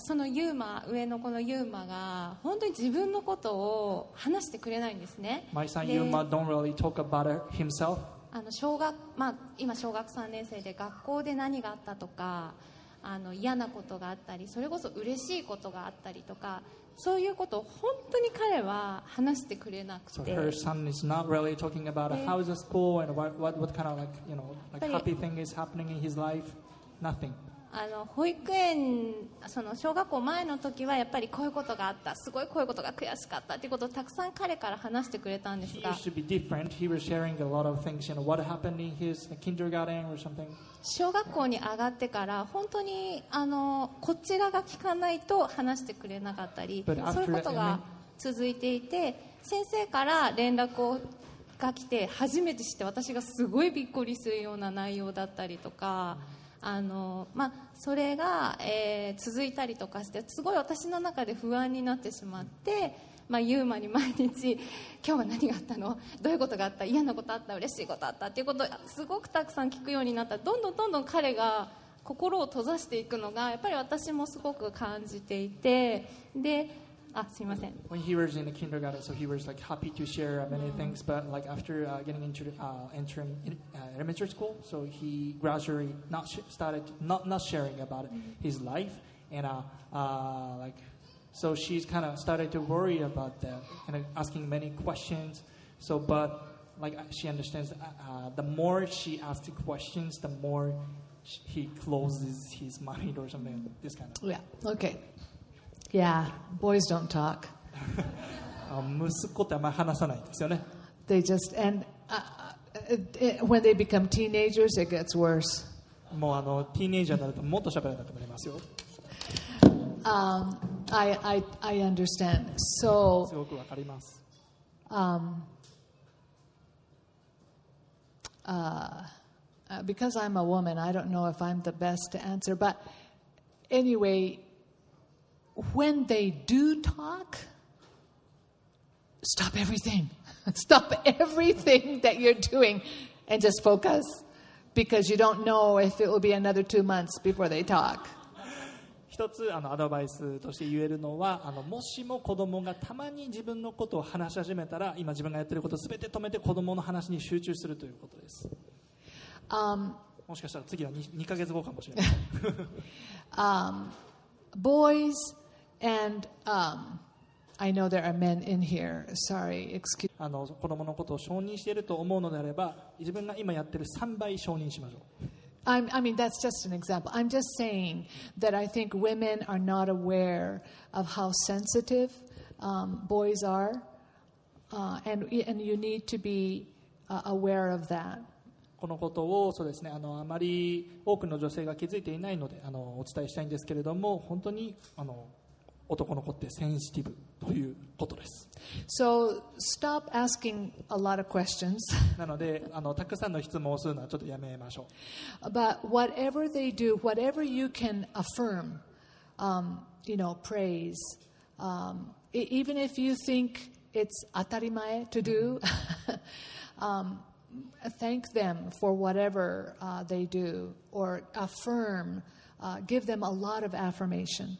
そのユーマ上のこのユーマが本当に自分のことを話してくれないんですね。My son Yuma don't really talk about himself. あの小学まあ今小学さんねん生で学校で何があったとかあの嫌なことがあったりそれこそ嬉しいことがあったりとかそういうことを本当に彼は話してくれなくて。So her son is not really talking about how is school and what what what kind of like you know like happy thing is happening in his life. Nothing.あの保育園その小学校前の時はやっぱりこういうことがあったすごいこういうことが悔しかったということをたくさん彼から話してくれたんですが小学校に上がってから本当にあのこちらが聞かないと話してくれなかったりそういうことが続いていて先生から連絡をが来て初めて知って私がすごいびっくりするような内容だったりとかあのまあ、それが、えー、続いたりとかしてすごい私の中で不安になってしまって、まあ、ユーマに毎日今日は何があったのどういうことがあった嫌なことあった嬉しいことあったっていうことをすごくたくさん聞くようになったどんどんどんどん彼が心を閉ざしていくのがやっぱり私もすごく感じていて、で、あ、すいません。When he was in the kindergarten, so he was like happy to share many things, but like after uh, getting into uh, entering uh, elementary school, so he gradually not sh- started not not sharing about his life, and uh, uh, like so she's kind of started to worry about that and asking many questions. So but like she understands uh, the more she asks questions, the more he closes his mind or something. This kind of. Yeah. Okay.Yeah, boys don't talk. 息子ってあんまり話さないですよね。They just and、uh, when they become teenagers, it gets worse. もうあのティーネイジャーになるともっと喋らなくなりますよ。Um, I I I understand. So すごくわかります。Um, uh, because I'm a woman, I don't know if I'm the best to answer, but anyway.When they do talk, stop everything. Stop everything that you're doing and just focus because you don't know if it will be another two months before they talk. 一つあのアドバイスとして言えるのはあのもしも子供がたまに自分のことを話し始めたら今自分がやっていることを全て止めて子供の話に集中するということです。Um, もしかしたら次は 2, 2ヶ月後かもしれない。um, boys,And、um, I know there are men in here. Sorry, excuse. あの子供のことを承認していると思うのであれば、自分が今やってるさんばい承認しましょう。I mean, that's just an example. I'm just saying that I think women are not aware of how sensitive、um, boys are, uh, and and you need to be、uh, aware of that.このことをそうですね、あのあまり多くの女性が気づいていないので、あのお伝えしたいんですけれども、本当にあの。男の子ってセンシティブということです。So stop asking a lot of questions. なので、あのたくさんの質問をするのはちょっとやめましょう。But whatever they do, whatever you can affirm, um, you know, praise, um, even if you think it's 当たり前 to do, 、um, thank them for whatever、uh, they do, or affirm, uh, give them a lot of affirmation.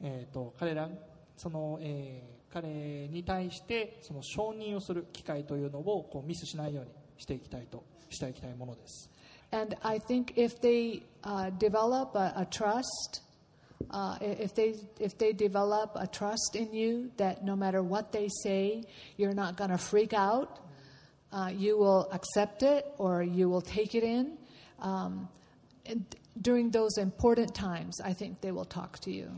えー、と 彼ら、その、えー、彼に対してその承認をする機会というのをこうミスしないようにしていきたいとしていきたいものです。And I think if they、uh, develop a, a trust, uh, if they if they develop a trust in you that no matter what they say, you're not going to freak out, uh, you will accept it or you will take it in. Um, during those important times, I think they will talk to you.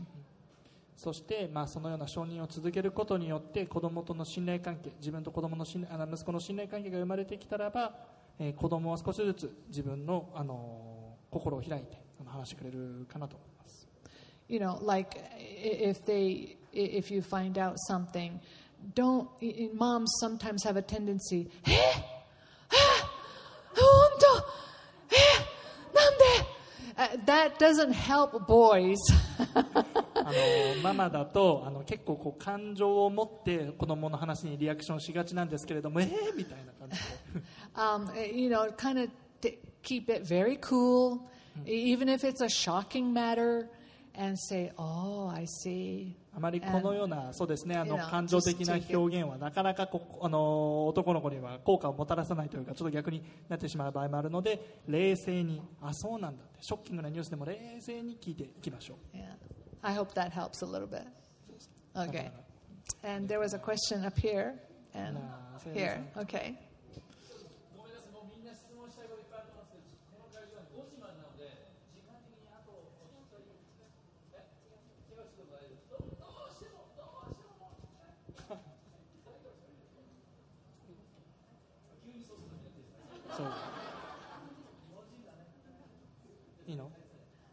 そして、まあ、そのような承認を続けることによって子供との信頼関係自分と子供の信あの息子の信頼関係が生まれてきたらば、えー、子供は少しずつ自分の、あのー、心を開いて話してくれるかなと思います。You know, like if they, if you find out something, don't moms sometimes have a tendency. え？え？本当？え？なんで？That doesn't help boys. あのママだとあの結構こう感情を持って子供の話にリアクションしがちなんですけれどもえーみたいな感じで。Um, you know, kind of keep it very cool, even if it's a shocking matter, and say, "Oh, I see." あまりこのようなそうですねあの感情的な表現はなかなかこあの男の子には効果をもたらさないというかちょっと逆になってしまう場合もあるので冷静にあそうなんだってショッキングなニュースでも冷静に聞いていきましょう。Yeah.I hope that helps a little bit. Okay. And there was a question up here and here. Okay. ごめんなさい。もうみんな質問したいこといっぱいありますけど、この会場はごじまでなので、時間的にあとお一人、え、手をしてもらえる。どうしてもどうしてももう聞きたい。急にそうするんです。そう。いいの？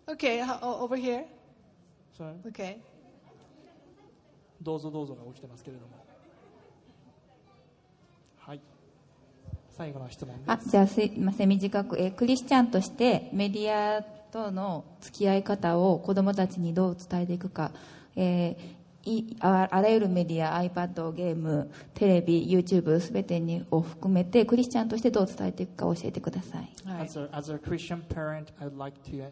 Okay. Over here.Okay. どうぞどうぞが起きてますけれども、はい、最後の質問です。あ、じゃあすいません短く、え、クリスチャンとしてメディアとの付き合い方を子どもたちにどう伝えていくか、えー、いあらゆるメディア、 iPad、 ゲーム、テレビ、 YouTube すべてにを含めてクリスチャンとしてどう伝えていくか教えてください。 As a, as a Christian parent, I'd like to、uh,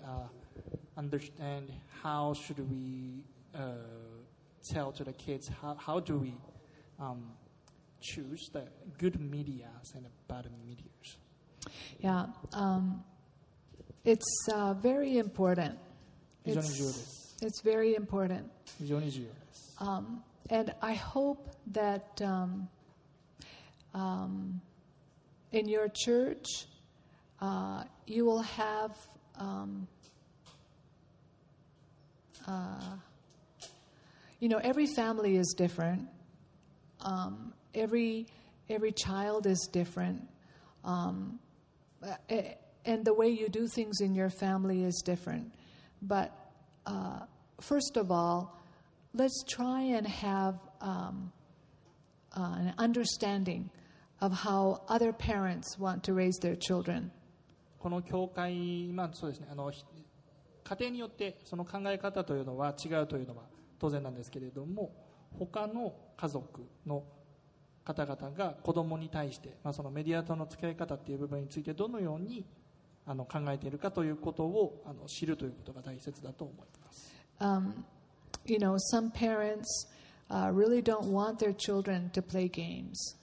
understand how should we、uh, tell to the kids how, how do we、um, choose the good medias and the bad medias. Yeah, um, it's、uh, very important. It's,It's very important. Um, and I hope that um, um, in your church, uh, you will have um, uh, you know, every family is different. Um, every, every child is different. Um, and the way you do things in your family is different. But,Uh, first of all, let's try and have um, uh, an understanding of how other parents want to raise their children. この教会、まあ、そうですね、あの、家庭によってその考え方というのは違うというのは当然なんですけれども、他の家族の方々が子供に対して、まあ、そのメディアとの付き合い方っていう部分についてどのようにあの考えているかということをあの知るということが大切だと思います。Um, you know, some parents, uh, really don't want their children to play games.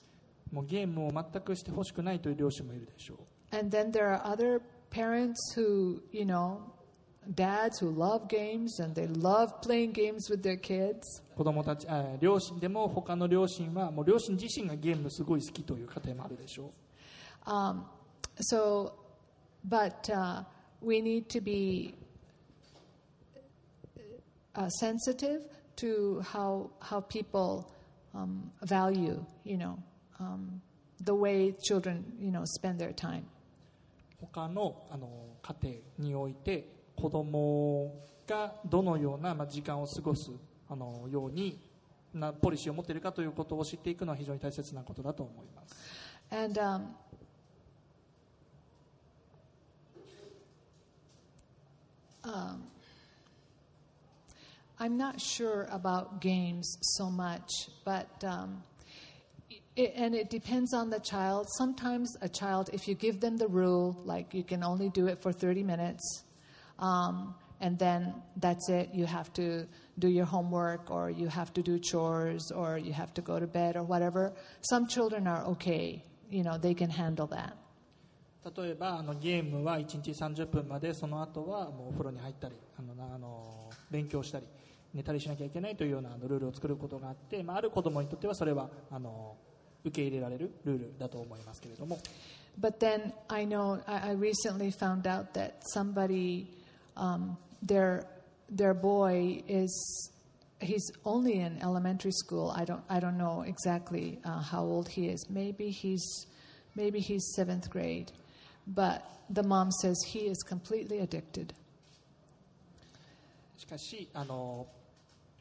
もうゲームを全くしてほしくないという両親もいるでしょう。And then there are other parents who, you know, dads who love games and they love playing games with their kids. 子供たち、あ、両親でも他の両親はもう両親自身がゲームすごい好きという家庭もあるでしょう。Um, so,But uh, we need to be uh, sensitive to how how people um, value, you know, um, the way children, you know, spend their time. 他のあの家庭において子供がどのようなまあ時間を過ごすあのようになポリシーを持っているかということを知っていくのは非常に大切なことだと思います。And、um,Um, I'm not sure about games so much, but um, it, and it depends on the child. Sometimes a child, if you give them the rule, like you can only do it for thirty minutes, um, and then that's it. You have to do your homework, or you have to do chores, or you have to go to bed, or whatever. Some children are okay. You know, they can handle that.例えばあのゲームはいちにちさんじゅっぷんまでその後はもうお風呂に入ったりあのあの勉強したり寝たりしなきゃいけないというようなあのルールを作ることがあって、まあ、ある子どもにとってはそれはあの受け入れられるルールだと思いますけれども。 But then I know I recently found out that somebody、um, their their boy is he's only in elementary school. I don't I don't know exactly、uh, how old he is. Maybe he's maybe he's seventh grade.But the mom says he is completely addicted. しかしあの、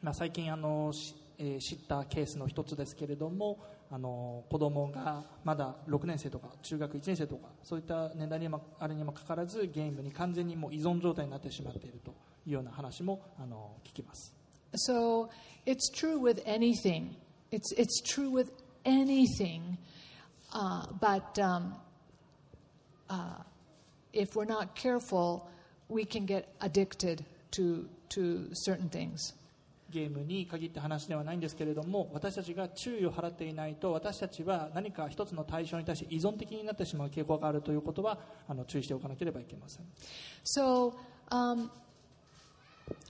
まあ、最近あの、えー、知ったケースの一つですけれどもあの子供がまだろくねん生とか中学いちねん生とかそういった年代にもあれにもかかわらずゲームに完全にもう依存状態になってしまっているというような話もあの聞きます。 So it's true with anything. It's, it's true with anything.、Uh, but、um,Uh, if we're not careful, we can get addicted to, to certain things. ゲームに限った話ではないんですけれども、私たちが注意を払っていないと、私たちは何か一つの対象に対して依存的になってしまう傾向があるということは、あの注意しておかなければいけません。 So, um,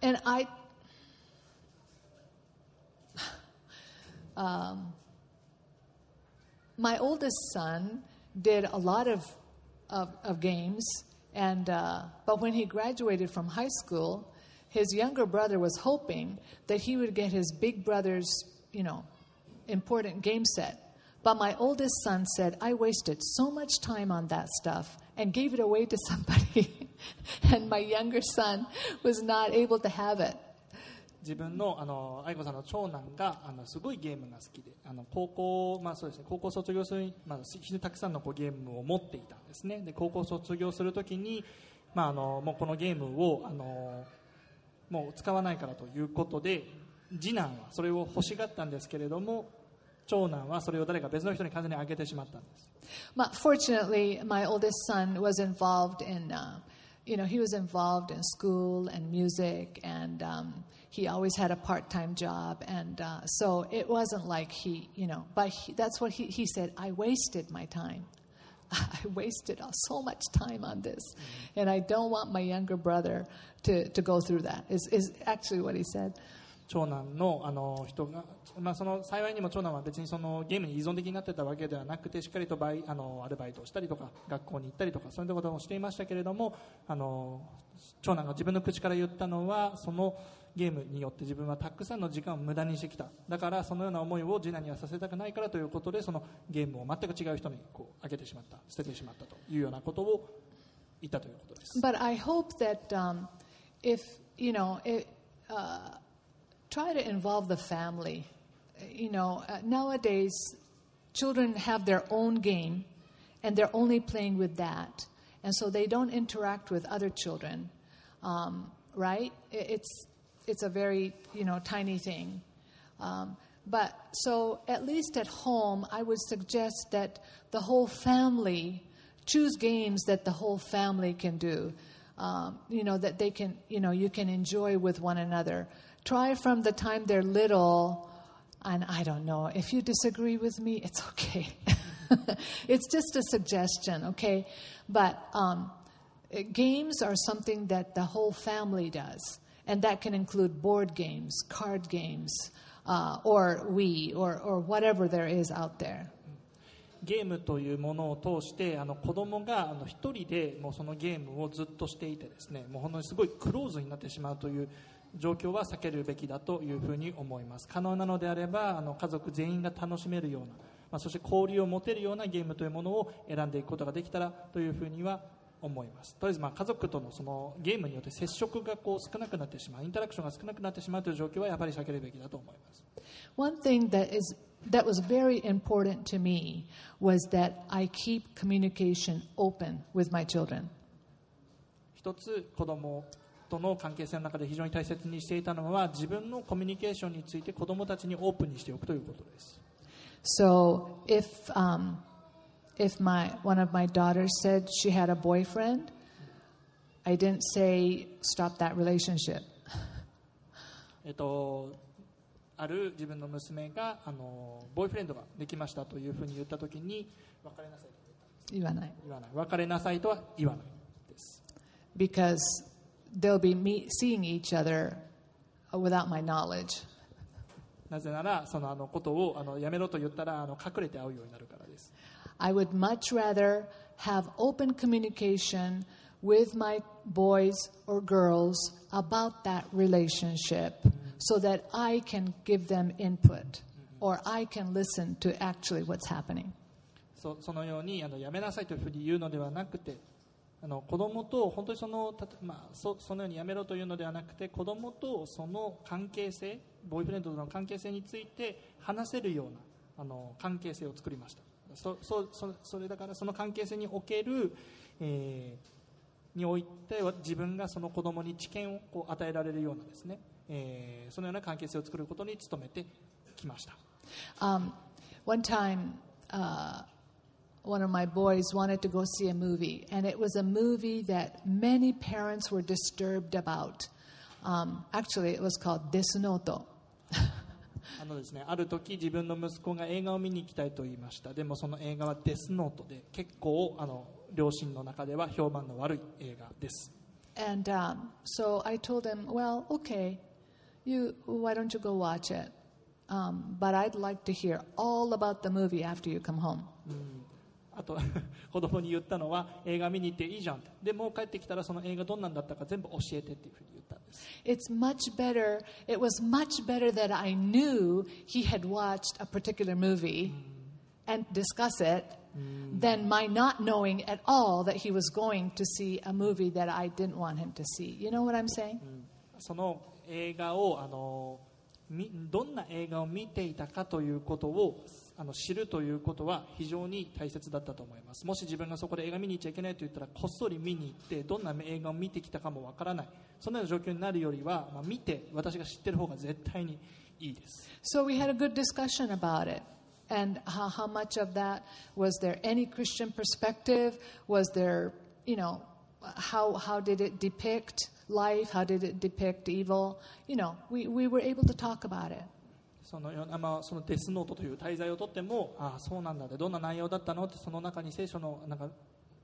and I, um, my oldest son did a lot of,Of, of games, and uh, but when he graduated from high school, his younger brother was hoping that he would get his big brother's, you know, important game set. But my oldest son said, "I wasted so much time on that stuff and gave it away to somebody," and my younger son was not able to have it.自分のあの愛子さんの長男があのすごいゲームが好きであの高校、まあそうですね、高校卒業する、まあ、非常にたくさんのこうゲームを持っていたんですね。で高校卒業するときに、まあ、あのもうこのゲームをあのもう使わないからということで次男はそれを欲しがったんですけれども、長男はそれを誰か別の人に完全にあげてしまったんです。まあ、fortunately, my oldest son was involved in, uh, you know, he was involved in school and music, and um, he always had a part-time job, and uh, so it wasn't like he, you know, but he, that's what he, he said. I wasted my time. I wasted so much time on this, and I don't want my younger brother to to go through that. Is is actually what he said.長男 の, あの人が、まあ、その幸いにも長男は別にそのゲームに依存的になっていたわけではなくて、しっかりとバイあのアルバイトをしたりとか学校に行ったりとかそういうことをしていましたけれども、あの長男が自分の口から言ったのは、そのゲームによって自分はたくさんの時間を無駄にしてきた、だからそのような思いを次男にはさせたくないからということで、そのゲームを全く違う人にこうあげてしまった、捨ててしまったというようなことを言ったということです。 But I hope that、um, if you know it、uh,Try to involve the family. You know, uh, nowadays, children have their own game, and they're only playing with that. And so they don't interact with other children, um, right? It's, it's a very, you know, tiny thing. Um, but so at least at home, I would suggest that the whole family choose games that the whole family can do, um, you know, that they can, you know, you can enjoy with one another.Try from the time they're little, and I don't know, if you disagree with me, it's okay. It's just a suggestion, okay? But um, games are something that the whole family does, and that can include board games, card games, uh, or Wii, or, or whatever there is out there.ゲームというものを通して、あの子どもがあの一人でもうそのゲームをずっとしていてですね、もう本当にすごいクローズになってしまうという状況は避けるべきだというふうに思います。可能なのであれば、あの家族全員が楽しめるような、まあ、そして交流を持てるようなゲームというものを選んでいくことができたらというふうには思います。とりあえずまあ家族と の, そのゲームによって接触がこう少なくなってしまう、インタラクションが少なくなってしまうという状況はやはり避けるべきだと思います。 One thing that is that was very important to me was that I keep communication open with my children. 一つ子供との関係性の中で非常に大切にしていたのは、自分のコミュニケーションについて子供たちにオープンにしておくということです。So if、um, if my one of my daughters said she had a boyfriend, I didn't say stop that relationship. えっとある自分の娘があのボーイフレンドができましたというふうに言ったときに、別れなさいと言わない。言わない。別れなさいとは言わないです。Because they'll be me seeing each other without my knowledge. なぜならそのあのことをあのやめろと言ったら、あの隠れて会うようになるからです。I would much rather have open communication with my boys or girls about that relationship.So that I can give them input, or I can listen to actually what's happening. そ, そのようにあのやめなさいというふうに言うのではなくて、あの子供と本当にその、まあ、そ, そのようにやめろというのではなくて、子供とその関係性、ボーイフレンドとの関係性について話せるようなあの関係性を作りました。そ, そ, そ, それだからその関係性における、えー、においては自分がその子供に知見をこう与えられるようなですね。えー、そのような関係性を作ることに努めてきました。Um, one time, uh, one of my boys wanted to go see a movie, and it was a movie that many parents were disturbed about. Um, actually, it was called Death Note. あのですね、ある時自分の息子が映画を見に行きたいと言いました。でもその映画はデスノートで、結構あの両親の中では評判の悪い映画です。And、um, so I told him, well, okay.You, why don't you go watch it? Um, but I'd like to hear all about the movie after you come home. あと子供に言ったのは、映画見に行っていいじゃん。でもう帰ってきたらその映画どんなんだったか全部教えてっていうふうに言ったんです。It's much better. It was much better that I knew he had watched a particular movie and discuss it than my not knowing at all that he was going to see a movie that I didn't want him to see. You know what I'm saying?その映画をあのどんな映画を見ていたかということをあの知るということは非常に大切だったと思います。もし自分がそこで映画見に行っちゃいけないと言ったら、こっそり見に行ってどんな映画を見てきたかもわからない、そんなような状況になるよりは、まあ、見て私が知ってる方が絶対にいいです。So we had a good discussion about it.And how, how much of that was there any Christian perspective? Was there, you know, how, how did it depict life? How did it depict evil? You know, we, we were able to talk about it. そのような、まあ、そのデスノートという題材をとっても、ああ、そうなんだって、どんな内容だったのって、その中に聖書のなんか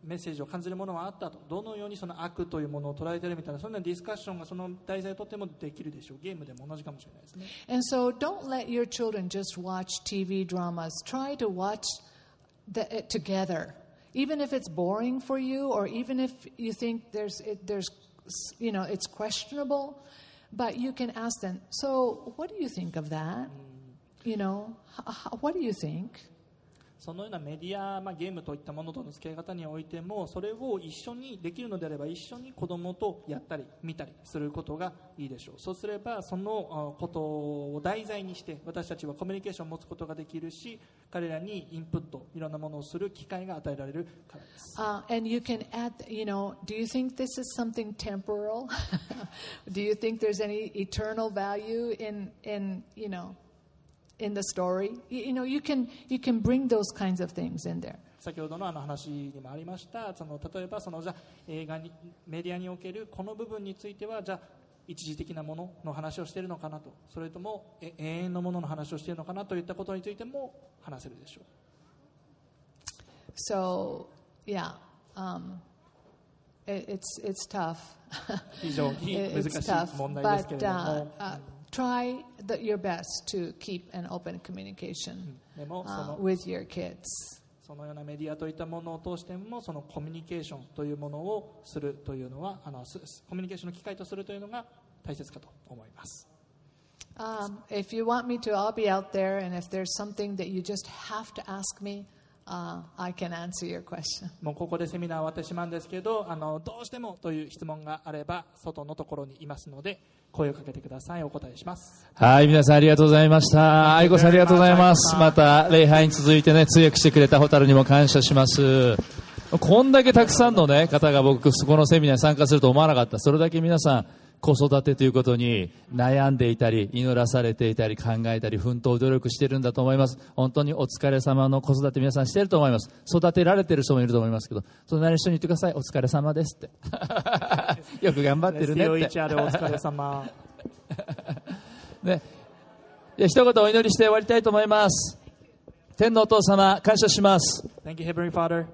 メッセージを感じるものはあったと、どのようにその悪というものを捉えているみたいな、そんなディスカッションがその題材をとってもできるでしょう。ゲームでも同じかもしれないですね。And so don't let your children just watch T V dramas. Try to watch it together. Even if it's boring for you, or even if you think there's, it, there's, you know, it's questionable, but you can ask them, so what do you think of that? You know, what do you think?そのようなメディア、まあ、ゲームといったものとの付き合い方においても、それを一緒にできるのであれば、一緒に子供とやったり見たりすることがいいでしょう。そうすればそのことを題材にして私たちはコミュニケーションを持つことができるし、彼らにインプット、いろんなものをする機会が与えられるからです。Uh, and you can add, you know, do you think this is something temporal? Do you think there's any eternal value in, in, you know?In the story, you know, you can you can bring those kinds of things in there. 先ほどのあの話にもありました。その例えばそのじゃ映画にメディアにおけるこの部分についてはじゃ一時的なものの話をしているのかなと、それとも永遠のものの話をしているのかなといったことについても話せるでしょう。So yeah, um, it's it's tough. 非常に難しい問題ですけれども。Try the, your best to keep an open communication uh, with your kids. そのようなメディアといったものを通しても、そのコミュニケーションというものをするというのは、あのコミュニケーションの機会とするというのが大切かと思います。Um, if you want me to, I'll be out there, and if there's something that you just have to ask me.Uh, I can answer your question. もうここでセミナーは終わってしまうんですけど、あのどうしてもという質問があれば外のところにいますので声をかけてください。お答えします。はい、皆さんありがとうございました。愛子さんありがとうございます。また礼拝に続いてね通訳してくれたホタルにも感謝します。こんだけたくさんのね方が僕そこのセミナーに参加すると思わなかった。それだけ皆さん。子育てということに悩んでいたり祈らされていたり考えたり奮闘努力しているんだと思います。本当にお疲れ様の子育て皆さんしていると思います。育てられている人もいると思いますけど、隣の人に言ってください。お疲れ様ですってよく頑張ってるねって エスオーエイチアール お疲れ様ね。じゃあ一言お祈りして終わりたいと思います。天のお父様、感謝します。 Thank you, Heavenly Father.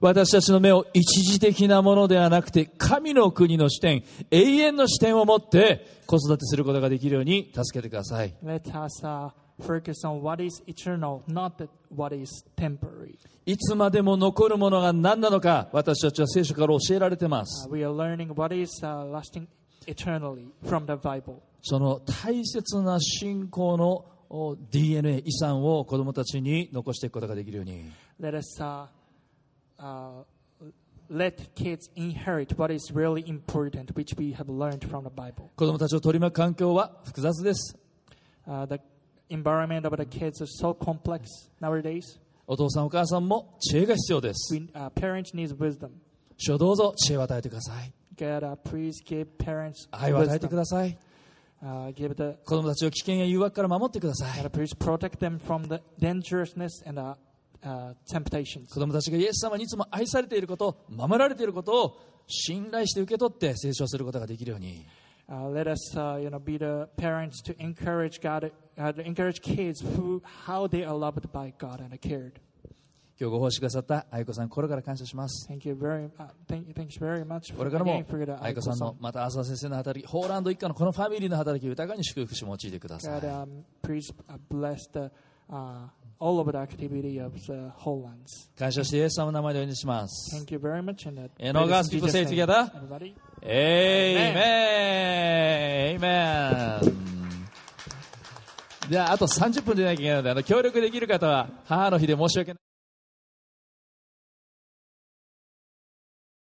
私たちの目を一時的なものではなくて、神の国の視点、永遠の視点を持って子育てすることができるように助けてください。Let us, uh, focus on what is eternal, not what is temporary. いつまでも残るものが何なのか、私たちは聖書から教えられています。Uh, we are learning what is, uh, lasting eternally from the Bible. その大切な信仰の ディーエヌエー、遺産を子どもたちに残していくことができるように。Let us, uh,Uh, let kids inherit what is really important, which we have learned from the Bible. 子供たちを取り巻く環境は複雑です。Uh, the environment of the kids is so complex nowadays. お父さんお母さんも知恵が必要です。We, uh, parents need wisdom. 主よどうぞ知恵を与えてください。God, uh, please give parents wisdom. 愛を与えてください。Uh, give the, 子供たちを危険や誘惑から守ってください。God, please protect them from the dangerousness and the Uh, temptations. 子供たちがイエス様にいつも愛されていること、守られていることを信頼して受け取って成長することができるように。Uh, let us, uh, you know, be the parents to encourage God, uh, to encourage kids who how they are loved by God and cared. 今日ご奉仕くださった愛子さん、心から感謝します。Thank you very, uh, thank you, thank you very much. これからも愛子さんのまた浅田先生の働き、ホーランド一家のこのファミリーの働きを豊かに祝福し用いてください。God, um, please bless the, uh,All of the activity of the whole lands. 感謝してイエス様の名前でお祈りします。Thank you very much. And all God's people say together. Amen. Amen. じゃああとさんじゅっぷんでなきゃいけないので、あの協力できる方は母の日で申し訳ない。